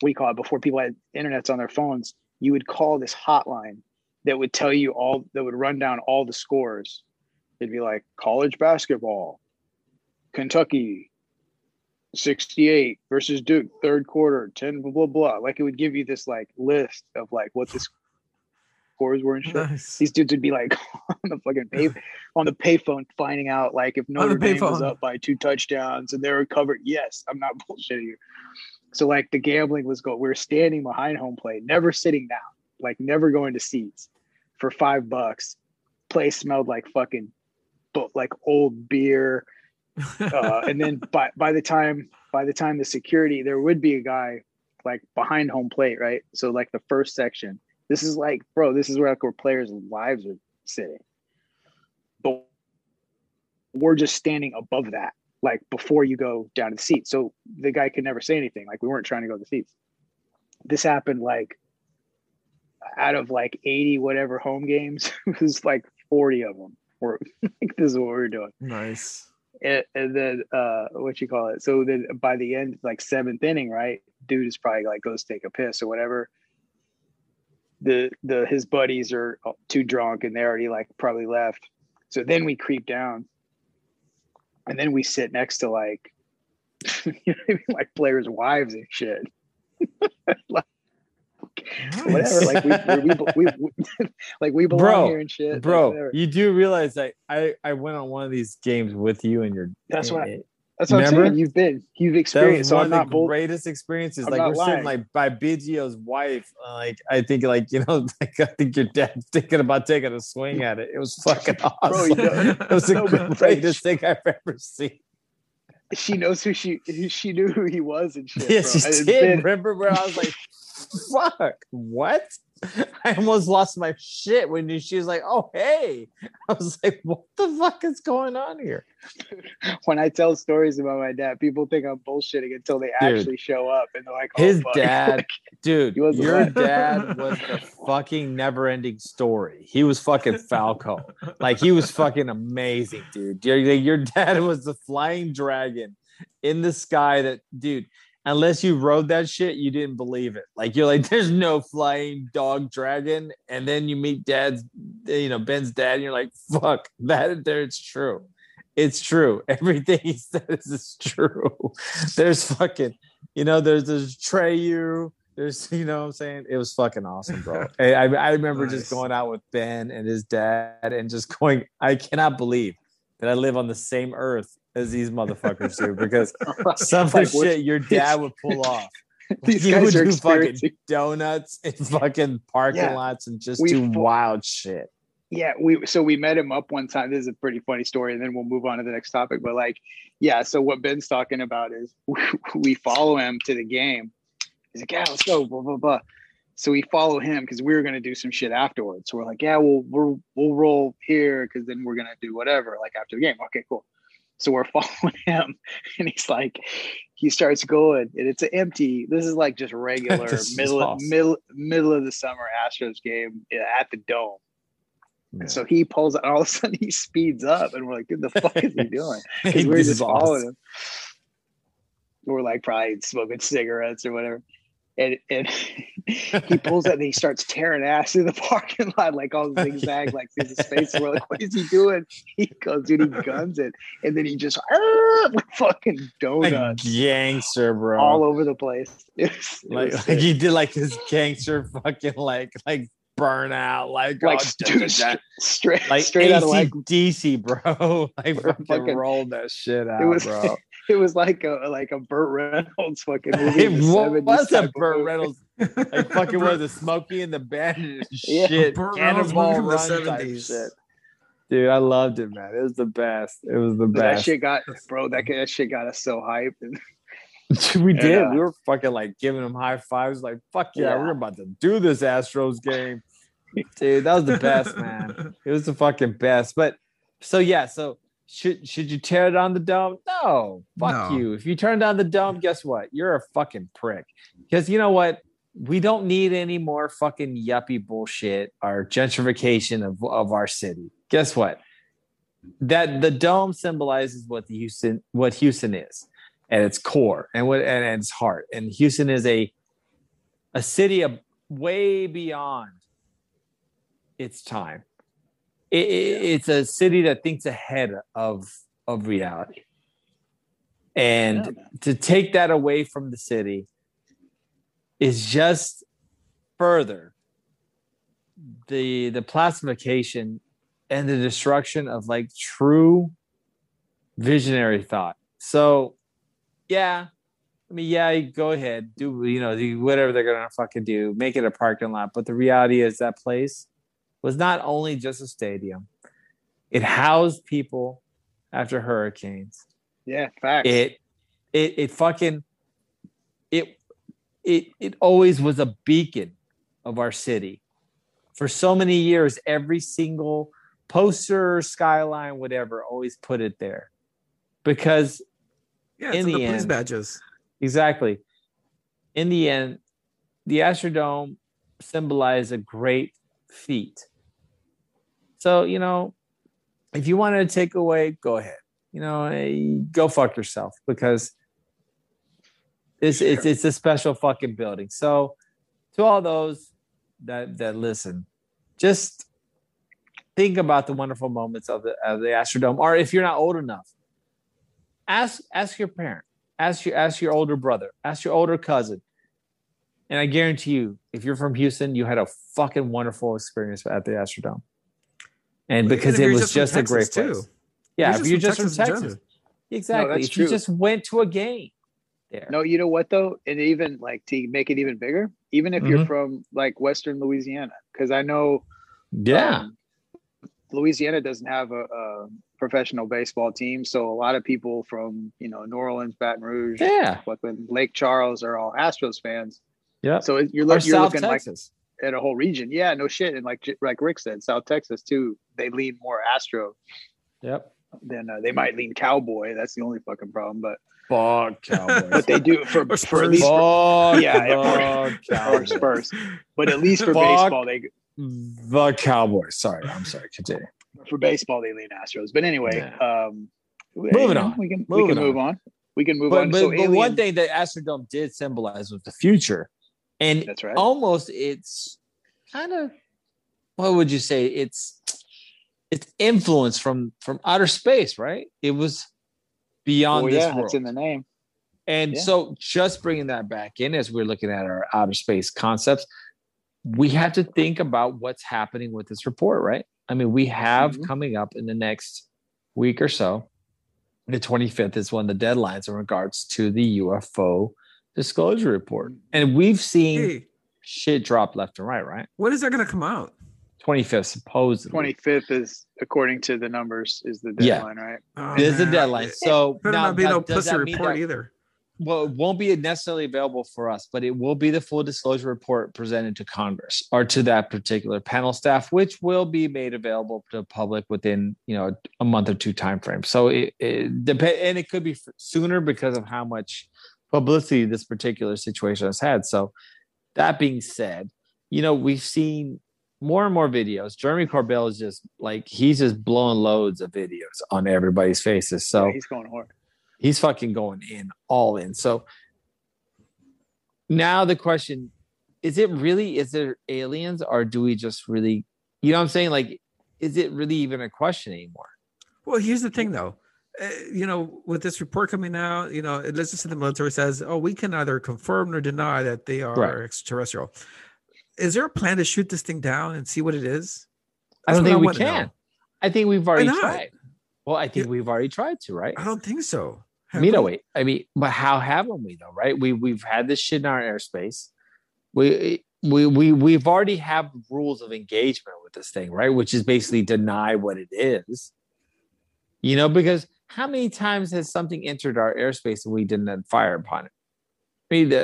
do you call it, before people had internets on their phones. You would call this hotline that would tell you all, that would run down all the scores. It'd be like college basketball, Kentucky, 68 versus Duke, third quarter, 10, blah, blah, blah. Like it would give you this like list of like what the scores were and shit. Nice. These dudes would be like on the fucking payphone finding out like if Notre Dame was up by 2 touchdowns and they were covered. Yes, I'm not bullshitting you. So like the gambling was going, we were standing behind home plate, never sitting down, like never going to seats for $5. Place smelled like fucking like old beer, and then by the time the security, there would be a guy like behind home plate, right? So like the first section, this is like, bro, this is where like where players' lives are sitting, but we're just standing above that, like before you go down to the seat, so the guy could never say anything. Like we weren't trying to go to the seats. This happened like out of like 80 whatever home games, it was like 40 of them. Or like this is what we're doing. Nice. And then what you call it? So then by the end, like 7th inning, right? Dude is probably like goes take a piss or whatever. His buddies are too drunk and they already like probably left. So then we creep down, and then we sit next to like you know what I mean? Like players' wives and shit. Like, nice. Whatever, like we like we belong here and shit. Bro, like, you do realize that I went on one of these games with you and your. That's what I'm saying. You've experienced. That was one of the greatest experiences. I'm like we're lying. Sitting like by Biggio's wife. Like I think like you know like I think your dad's thinking about taking a swing at it. It was fucking awesome. Bro, it was the greatest thing I've ever seen. She knows who she knew who he was and shit. Yeah, bro. She did. Remember where I was like. Fuck, what? I almost lost my shit when she was like, oh, hey. I was like, what the fuck is going on here? When I tell stories about my dad, people think I'm bullshitting until they actually show up and they're like, oh, his fuck. Dad, dude, your dad was the fucking never-ending story. He was fucking Falco. Like, he was fucking amazing, dude. Your dad was the flying dragon in the sky that, dude, unless you rode that shit, you didn't believe it. Like, you're like, there's no flying dog dragon. And then you meet dad's, you know, Ben's dad, and you're like, fuck, that there, it's true. It's true. Everything he says is true. There's fucking, you know, there's Treyu. There's, you know what I'm saying? It was fucking awesome, bro. I remember nice. Just going out with Ben and his dad and just going, I cannot believe that I live on the same earth as these motherfuckers do, because some like, shit your dad would pull off. These you guys would do fucking donuts in fucking parking lots and just do wild shit. Yeah, we met him up one time. This is a pretty funny story, and then we'll move on to the next topic. But like, yeah, so what Ben's talking about is we follow him to the game. He's like, yeah, let's go, blah, blah, blah. So we follow him because we were going to do some shit afterwards. So we're like, yeah, we'll roll here because then we're going to do whatever, like after the game. Okay, cool. So we're following him, and he's like, he starts going, and it's an empty. This is like just regular middle of the summer Astros game at the Dome. Yeah. And so he pulls out, and all of a sudden he speeds up, and we're like, dude, the fuck is he doing? Because we're just following him. We're like probably smoking cigarettes or whatever. And he pulls up and he starts tearing ass in the parking lot, like all zigzag, like through the space. We're like, what is he doing? He goes, dude, he guns it. And then he just, like fucking donuts. Like gangster, bro. All over the place. It was like he did like this gangster fucking like burnout, like dude, straight out of like DC, bro. Like fucking rolled that shit out, bro. It was like a Burt Reynolds fucking movie. It was a Burt Reynolds. Like fucking was a Smokey and the Bandit shit. Cannonball Run type shit. Dude, I loved it, man. It was the best. That shit got, bro, that shit got us so hyped. We did. We were fucking like giving them high fives. Like, fuck yeah, we're about to do this Astros game. Dude, that was the best, man. It was the fucking best. But so, yeah, so. Should you tear down the Dome? No. Fuck you. If you turn down the Dome, guess what? You're a fucking prick. Because you know what? We don't need any more fucking yuppie bullshit or gentrification of our city. Guess what? That the Dome symbolizes what Houston is at its core and at its heart. And Houston is a city of way beyond its time. It's a city that thinks ahead of reality, and to take that away from the city is just further the plastification and the destruction of like true visionary thought. So, go ahead, do whatever they're gonna fucking do, make it a parking lot. But the reality is that place was not only just a stadium. It housed people after hurricanes. Yeah, facts. It always was a beacon of our city. For so many years, every single poster, skyline, whatever, always put it there. Because in the end, police badges. Exactly. In the end, the Astrodome symbolized a great feat. So, you know, if you wanted to take away, go ahead. You know, go fuck yourself, because it's a special fucking building. So, to all those that listen, just think about the wonderful moments of the Astrodome. Or if you're not old enough, ask your parent, ask your older brother, ask your older cousin. And I guarantee you, if you're from Houston, you had a fucking wonderful experience at the Astrodome. And because it was just a great place. Yeah, if you're just from Texas. Exactly. No, if you just went to a game there. No, you know what, though? And even, like, to make it even bigger, even if you're from, like, Western Louisiana. Because I know Louisiana doesn't have a professional baseball team. So a lot of people from, you know, New Orleans, Baton Rouge, Lake Charles are all Astros fans. Yeah. So you're looking Texas. Like at a whole region. Yeah, no shit. And like Rick said, South Texas too. They lean more Astro. Yep. Then they might lean Cowboy. That's the only fucking problem. But fuck Cowboys. But they do for at least for Spurs. But at least for baseball, the Cowboys. Sorry. Continue. For baseball, they lean Astros. But anyway, moving on. We can move on. we can move on. But one thing that Astrodome did symbolize was the future. And that's right. Almost it's kind of, what would you say? It's influence from outer space, right? It was beyond this world. It's in the name. And so just bringing that back in as we're looking at our outer space concepts, we have to think about what's happening with this report, right? I mean, we have coming up in the next week or so, the 25th is one of the deadlines in regards to the UFO disclosure report. And we've seen shit drop left and right, right? When is that going to come out? 25th, supposedly. 25th is, according to the numbers, is the deadline, right? Oh, it is the deadline. So better not be no pussy report either. Well, it won't be necessarily available for us, but it will be the full disclosure report presented to Congress or to that particular panel staff, which will be made available to the public within, a month or two timeframe. So it depends, and it could be sooner because of how much publicity this particular situation has had. So that being said, we've seen more and more videos. Jeremy Corbell is just he's just blowing loads of videos on everybody's faces. So he's going hard. He's fucking going in, all in. So now the question, is there aliens, or do we just really, is it really even a question anymore? Well, here's the thing though, with this report coming out, let's just say the military says, oh, we can either confirm or deny that they are extraterrestrial. Is there a plan to shoot this thing down and see what it is? That's I don't think we can. I think we've already tried. Well, I think we've already tried to, right? I don't think so. But how haven't we though, right? We've had this shit in our airspace. We've already have rules of engagement with this thing, right? Which is basically deny what it is. Because how many times has something entered our airspace and we didn't then fire upon it? I mean,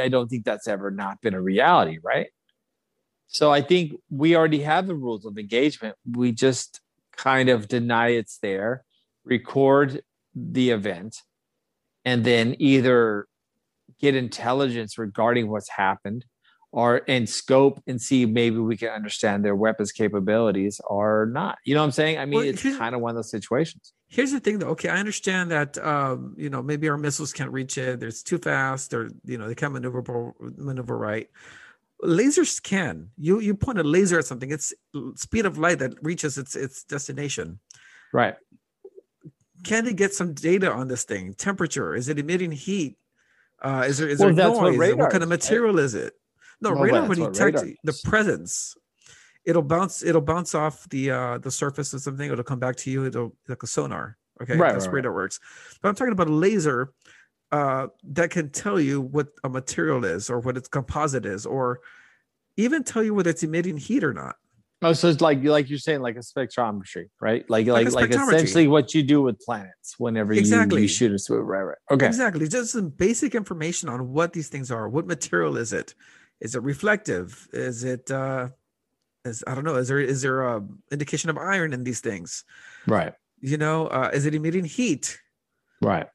I don't think that's ever not been a reality, right? So I think we already have the rules of engagement. We just kind of deny it's there, record the event, and then either get intelligence regarding what's happened and scope and see maybe we can understand their weapons capabilities or not. You know what I'm saying? I mean, it's kind of one of those situations. Here's the thing though. Okay. I understand that, maybe our missiles can't reach it. It's too fast or, they can't maneuver right. Lasers can. You point a laser at something, it's speed of light that reaches its destination. Right. Can they get some data on this thing? Temperature? Is it emitting heat? Is there noise? What kind of material is it? Radar would detect the presence. It'll bounce off the surface of something, it'll come back to you, it'll like a sonar. Okay, that's radar works. But I'm talking about a laser. That can tell you what a material is or what its composite is, or even tell you whether it's emitting heat or not. Oh, so it's like you're saying, like a spectrometry, right? Like essentially what you do with planets whenever you shoot a swoop. Right. Okay. Exactly. Just some basic information on what these things are. What material is it? Is it reflective? Is it, I don't know. Is there a indication of iron in these things? Right. Is it emitting heat? Right.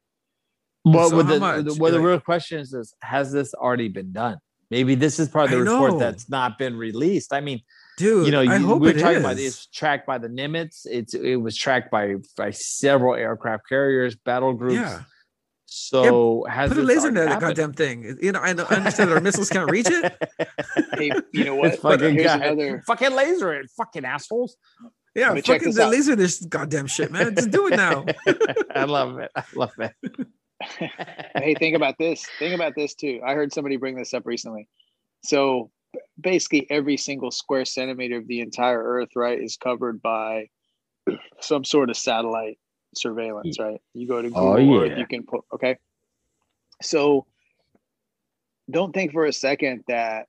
Well, the real question is, has this already been done? Maybe this is part of the report that's not been released. I mean, dude, I hope we're talking about it's tracked by the Nimitz. It was tracked by several aircraft carriers, battle groups. Yeah. So has put a laser net that goddamn thing. I understand that our missiles can't reach it. Hey, you know what? Fucking laser it, fucking assholes. Yeah, fucking the laser this goddamn shit, man. Just do it now. I love it. Hey, think about this too. I heard somebody bring this up recently. So basically every single square centimeter of the entire Earth, right, is covered by some sort of satellite surveillance, right? You go to Google Earth, you can put so don't think for a second that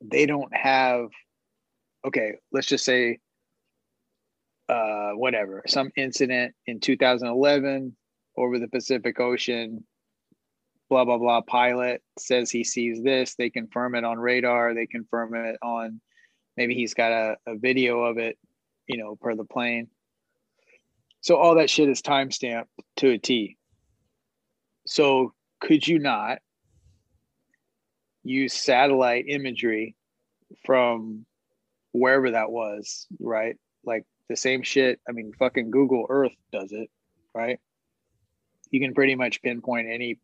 they don't have let's just say some incident in 2011 over the Pacific Ocean, blah, blah, blah, pilot says he sees this. They confirm it on radar. They confirm it on, maybe he's got a video of it, per the plane. So all that shit is timestamped to a T. So could you not use satellite imagery from wherever that was, right? Like the same shit. I mean, fucking Google Earth does it, right? you can pretty much pinpoint any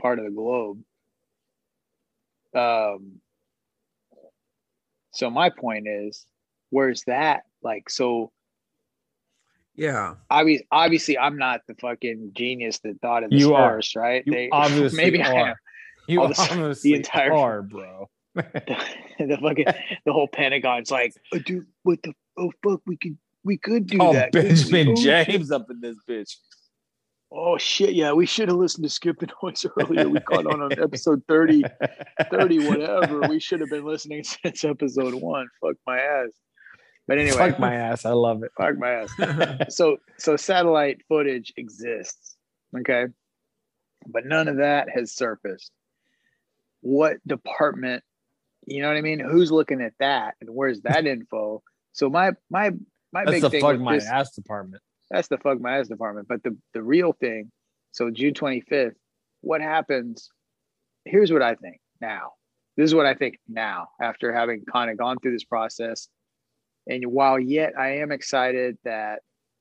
part of the globe. So my point is, where's that? Like, so yeah, obviously I'm not the fucking genius that thought of this first, right? You obviously maybe are. I am. You obviously the entire are, bro. The fucking the whole Pentagon's like, oh, dude, what the fuck? We could do that. Benjamin James up in this bitch. Oh shit! Yeah, we should have listened to Skip the Noise earlier. We caught on episode 30 whatever. We should have been listening since episode 1. Fuck my ass. But anyway, fuck my ass. I love it. Fuck my ass. So satellite footage exists, okay, but none of that has surfaced. What department? You know what I mean? Who's looking at that, and where's that info? So my that's big the thing fuck my this, ass department. That's the fuck my ass department. But the real thing, so June 25th, what happens? Here's what I think now. This is what I think now after having kind of gone through this process. And while yet I am excited that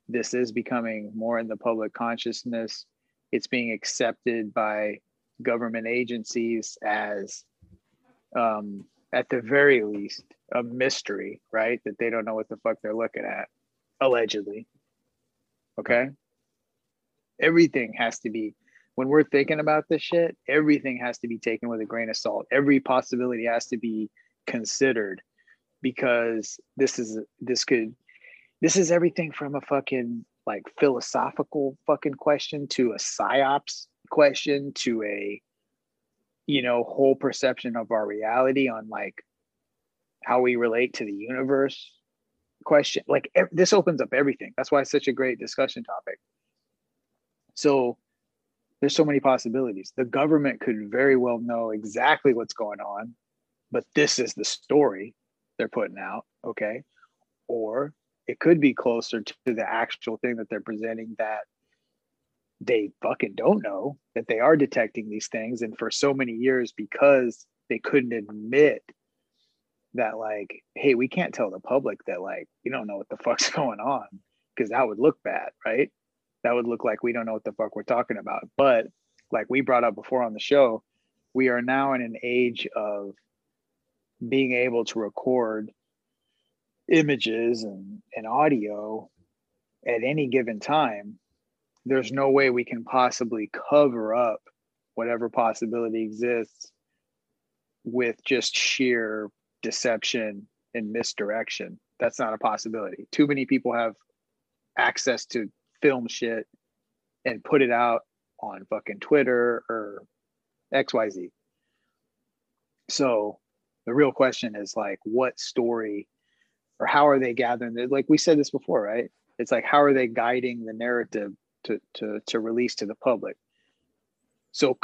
this is becoming more in the public consciousness, it's being accepted by government agencies as, at the very least, a mystery, right? That they don't know what the fuck they're looking at, allegedly. Okay. Everything has to be, when we're thinking about this shit, everything has to be taken with a grain of salt. Every possibility has to be considered, because this is everything from a fucking like philosophical fucking question to a psyops question to a, you know, whole perception of our reality on like how we relate to the universe. Question, like this opens up everything. That's why it's such a great discussion topic. So there's so many possibilities. The government could very well know exactly what's going on, but this is the story they're putting out, okay? Or it could be closer to the actual thing that they're presenting, that they fucking don't know, that they are detecting these things. And for so many years, because they couldn't admit that, like, hey, we can't tell the public that, like, you don't know what the fuck's going on, because that would look bad, right? That would look like we don't know what the fuck we're talking about. But like we brought up before on the show, we are now in an age of being able to record images and audio at any given time. There's no way we can possibly cover up whatever possibility exists with just sheer deception and misdirection. That's not a possibility. Too many people have access to film shit and put it out on fucking Twitter or XYZ. So the real question is, like, what story, or how are they gathering it? Like we said this before, right? It's like, how are they guiding the narrative to release to the public? So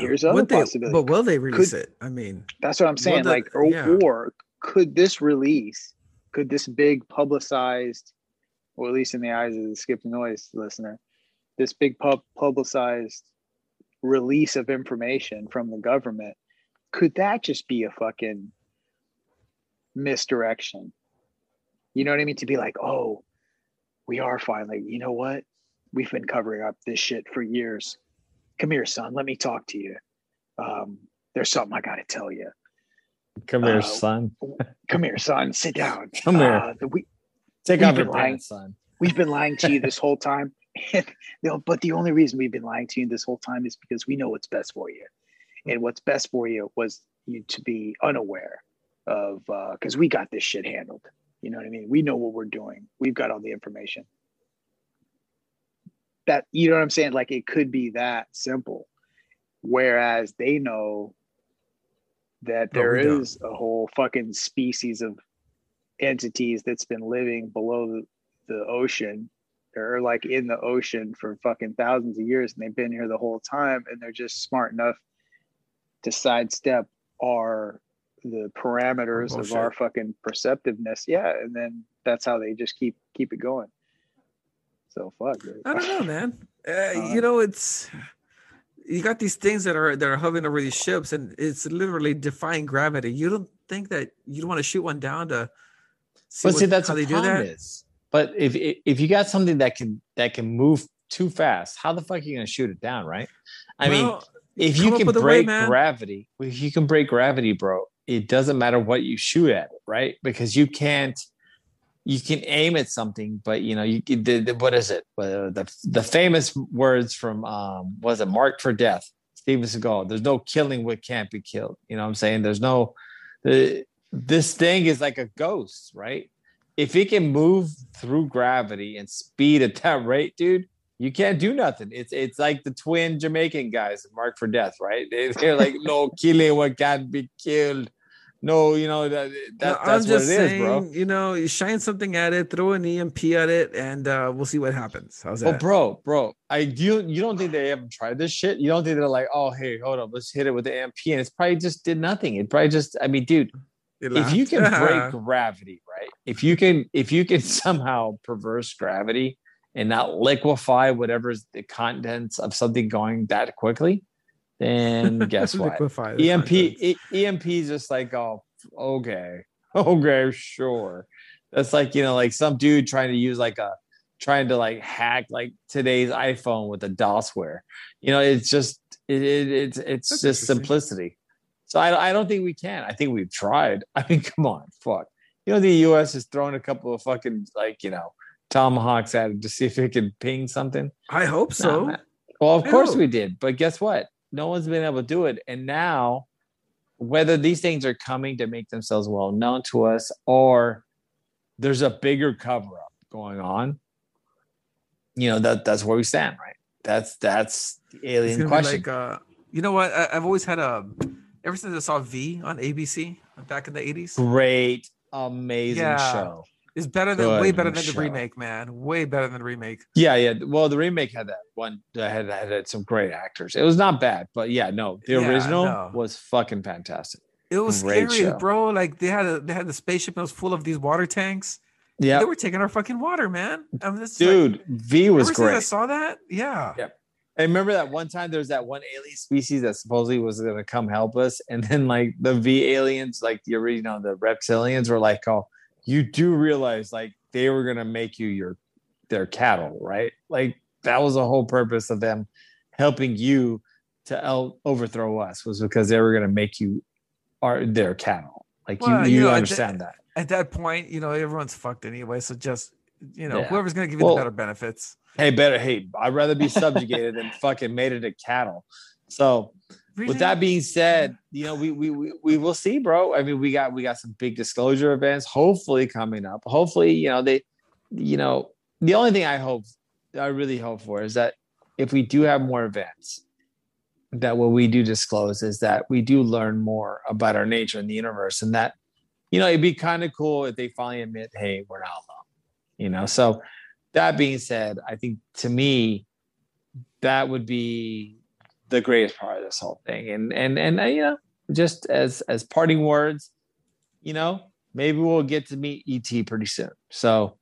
here's other possibility. But will they release it? I mean, that's what I'm saying. Or could this release, could this big publicized, or at least in the eyes of the Skip the Noise listener, this big publicized release of information from the government, could that just be a fucking misdirection? You know what I mean? To be like, oh, we are finally, you know what? We've been covering up this shit for years. Come here, son. Let me talk to you. There's something I got to tell you. Come here, son. Come here, son. Sit down. Come here. Take off your pants, son. We've been lying to you this whole time. But the only reason we've been lying to you this whole time is because we know what's best for you. And what's best for you was you to be unaware of, because we got this shit handled. You know what I mean? We know what we're doing. We've got all the information. That, you know what I'm saying? Like, it could be that simple. Whereas they know that there is a whole fucking species of entities that's been living below the ocean, or like in the ocean for fucking thousands of years, and they've been here the whole time, and they're just smart enough to sidestep the parameters of our fucking perceptiveness. Yeah, and then that's how they just keep it going. So fuck, dude. I don't know, man. You know, it's, you got these things that are hovering over these ships, and it's literally defying gravity. You don't think that you don't want to shoot one down to see, that's how they do that. But if you got something that can move too fast, how the fuck are you going to shoot it down, right? I mean, if you can break gravity, if you can break gravity, bro, it doesn't matter what you shoot at, right? Because you can't, you can aim at something, but you know, you what is it? The famous words from was it Marked for Death? Steven Seagal. There's no killing what can't be killed. You know what I'm saying? There's no, this thing is like a ghost, right? If it can move through gravity and speed at that rate, dude, you can't do nothing. It's like the twin Jamaican guys, Marked for Death, right? They're like, no killing what can't be killed. No, you know, that's what it is, bro. You know, you shine something at it, throw an EMP at it, and we'll see what happens. How's that? Oh, bro, you don't think they haven't tried this shit? You don't think they're like, oh, hey, hold up, let's hit it with the EMP, and it's probably just did nothing. It probably just, I mean, dude, if you can break gravity, right? If you can somehow perverse gravity and not liquefy whatever's the contents of something going that quickly, and guess what? EMP is just like, oh, okay, sure. That's like, you know, like some dude trying to hack like today's iPhone with a DOSware. You know, it's just it's just simplicity. So I don't think we can. I think we've tried. I mean, come on, fuck. You know, the U.S. is throwing a couple of fucking, like, you know, tomahawks at it to see if it can ping something. I hope so. Well, of course we did, but guess what? No one's been able to do it. And now, whether these things are coming to make themselves well known to us or there's a bigger cover-up going on, you know, that's where we stand, right? That's the alien question. Like, you know what? I've always had ever since I saw V on ABC back in the 80s. Great, amazing show. It's way better than the remake, man. Way better than the remake. Yeah. Well, the remake had that one. Had some great actors. It was not bad, but the original was fucking fantastic. It was great scary, bro. Like they had the spaceship that was full of these water tanks. Yeah, they were taking our fucking water, man. I mean, V was great. I saw that. Yeah. Yep. I remember that one time there was that one alien species that supposedly was going to come help us, and then like the V aliens, like the original, the reptilians were like, oh. You do realize, like, they were gonna make you their cattle, right? Like that was the whole purpose of them helping you to overthrow us, was because they were gonna make you their cattle. Like, well, you understand that. At that point, you know, everyone's fucked anyway. So just, you know, whoever's gonna give you the better benefits. Hey, I'd rather be subjugated than fucking made it a cattle. So. Really? With that being said, you know, we will see, bro. I mean, we got some big disclosure events hopefully coming up. Hopefully, you know, the only thing I really hope for is that if we do have more events, that what we do disclose is that we do learn more about our nature in the universe, and that, you know, it'd be kind of cool if they finally admit, hey, we're not alone. You know, so that being said, I think to me that would be the greatest part of this whole thing, and you know, just as parting words, you know, maybe we'll get to meet ET pretty soon. So,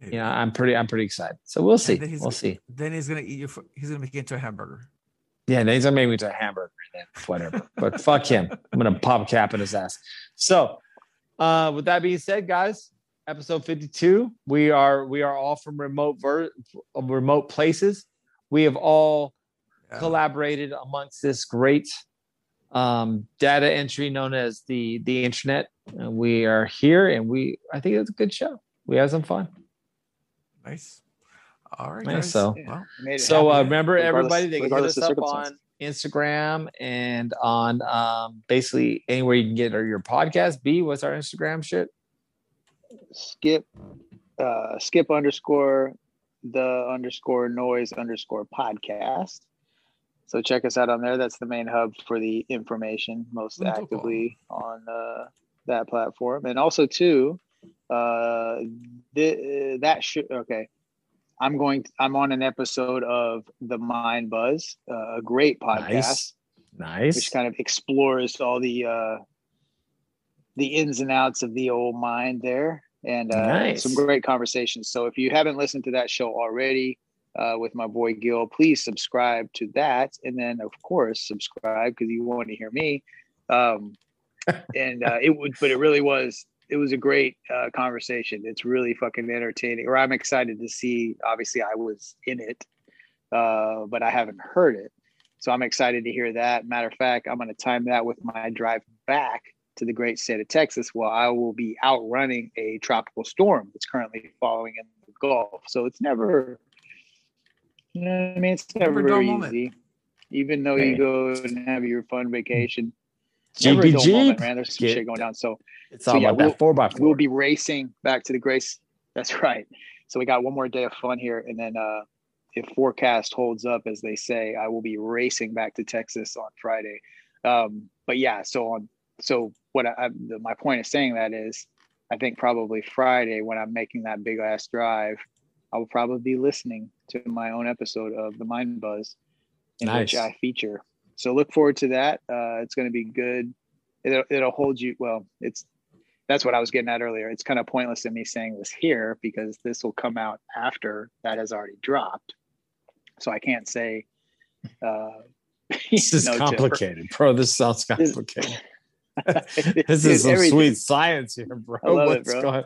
you know, I'm pretty excited. So we'll see. We'll see. Then he's gonna eat you. He's gonna make you into a hamburger. Yeah, then he's gonna make me into a hamburger. Then whatever. But fuck him. I'm gonna pop cap in his ass. So, with that being said, guys, episode 52. We are all from remote places. We have all collaborated amongst this great data entry known as the internet, and we are here, and I think it's a good show. We had some fun. Nice. All right, nice. So remember, everybody, they can hit us up on Instagram and on basically anywhere you can get your podcast. B, what's our Instagram shit? Skip _the_noise_podcast. So check us out on there. That's the main hub for the information most actively on that platform. And also, too, that should... Okay. I'm on an episode of The Mind Buzz, a great podcast. Nice. Which kind of explores all the ins and outs of the old mind there. And some great conversations. So if you haven't listened to that show already... with my boy Gil, please subscribe to that, and then of course subscribe because you want to hear me. It was a great conversation. It's really fucking entertaining. Or I'm excited to see. Obviously, I was in it, but I haven't heard it. So I'm excited to hear that. Matter of fact, I'm going to time that with my drive back to the great state of Texas, where I will be outrunning a tropical storm that's currently following in the Gulf. So it's never, you know what I mean? It's never very easy, even though you go and have your fun vacation. Jeep. Man, there's some shit going down. So it's all about that 4x4. We'll be racing back to the grace. That's right. So we got one more day of fun here. And then if forecast holds up, as they say, I will be racing back to Texas on Friday. But yeah, so what my point of saying that is, I think probably Friday when I'm making that big ass drive, I will probably be listening to my own episode of the Mind Buzz, in which I feature. So look forward to that. It's going to be good. It'll hold you. Well, that's what I was getting at earlier. It's kind of pointless in me saying this here because this will come out after that has already dropped. So I can't say. This is complicated, bro. This sounds complicated. This is some sweet science here, bro. I love it, bro.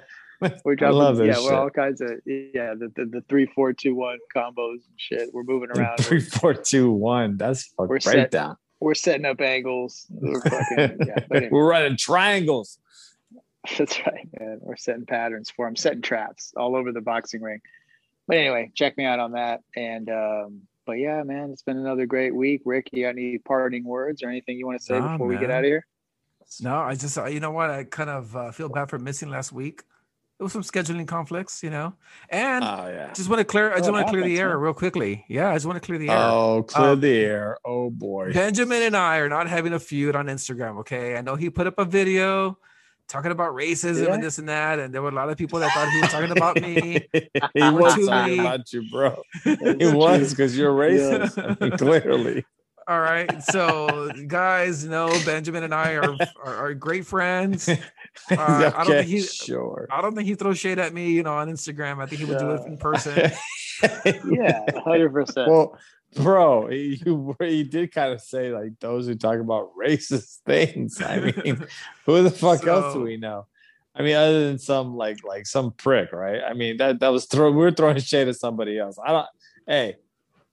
We're dropping, we're all kinds of the 3-4-2-1 combos and shit. We're moving around. 3-4-2-1. That's a breakdown. We're setting up angles. We're fucking, anyway. We're running triangles. That's right, man. We're setting patterns for them, setting traps all over the boxing ring. But anyway, check me out on that. And but yeah, man, it's been another great week. Rick, you got any parting words or anything you want to say before we get out of here? No, I just you know what? I kind of feel bad for missing last week. There was some scheduling conflicts, you know, and just want to clear. I just want to clear the air real quickly. Yeah, I just want to clear the air. Oh, clear the air. Oh boy. Benjamin and I are not having a feud on Instagram. Okay, I know he put up a video talking about racism and this and that, and there were a lot of people that thought he was talking about me. He was talking about you, bro. He was because you're racist, clearly. All right, so guys, Benjamin and I are great friends. Okay, I don't think he throws shade at me, on Instagram. I think he would do it in person. 100%. Well, bro, he did kind of say like those who talk about racist things. I mean, who the fuck else do we know? I mean, other than some like some prick, right? I mean, that was we're throwing shade at somebody else.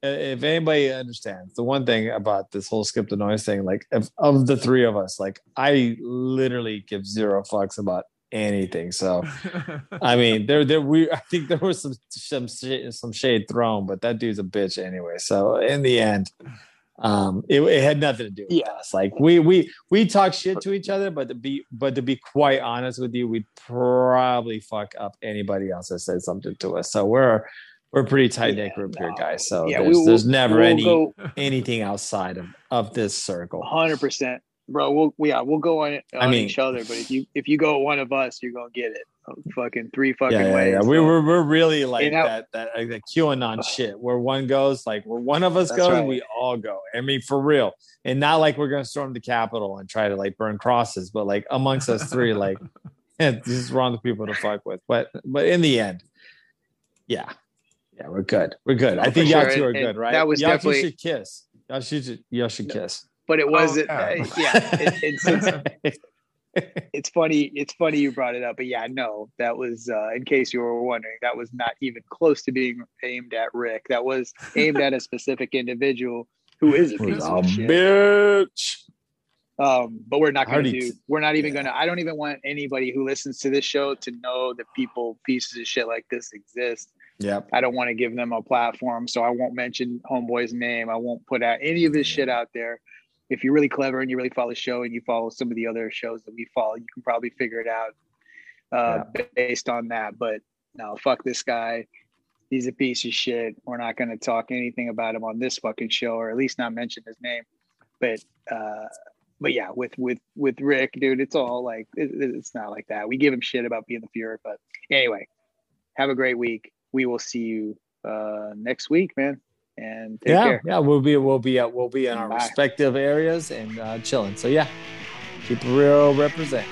If anybody understands the one thing about this whole skip the noise thing, like of the three of us, like I literally give zero fucks about anything. So, I mean, I think there was some shade thrown, but that dude's a bitch anyway. So in the end, it had nothing to do with us. Like we talk shit to each other, but to be quite honest with you, we'd probably fuck up anybody else that said something to us. So We're a pretty tight-knit group here, guys. So there's never anything outside of this circle. 100%, bro. We'll go on each other. But if you go one of us, you're gonna get it. Fucking three fucking ways. Yeah. We're really like that QAnon shit where one goes, like where one of us goes, right. We all go. I mean, for real, and not like we're gonna storm the Capitol and try to like burn crosses, but like amongst us three, like this is wrong to people to fuck with. But in the end, Yeah, we're good. We're good. I think y'all two are good, right? That was y'all definitely should kiss. Y'all should kiss. But it wasn't. It's funny you brought it up. But yeah, no, that was in case you were wondering, that was not even close to being aimed at Rick. That was aimed at a specific individual who is a piece of shit. Bitch. But we're not going to do. We're not even going to. I don't even want anybody who listens to this show to know that pieces of shit like this exist. Yeah, I don't want to give them a platform, so I won't mention homeboy's name. I won't put out any of this shit out there. If you're really clever and you really follow the show and you follow some of the other shows that we follow, you can probably figure it out based on that. But no, fuck this guy. He's a piece of shit. We're not going to talk anything about him on this fucking show, or at least not mention his name. But yeah, with Rick, dude, it's all like it's not like that. We give him shit about being the Fuhrer. But anyway, have a great week. We will see you next week, man. And take care. Yeah, we'll be in our respective areas and chilling. So yeah, keep it real, represent.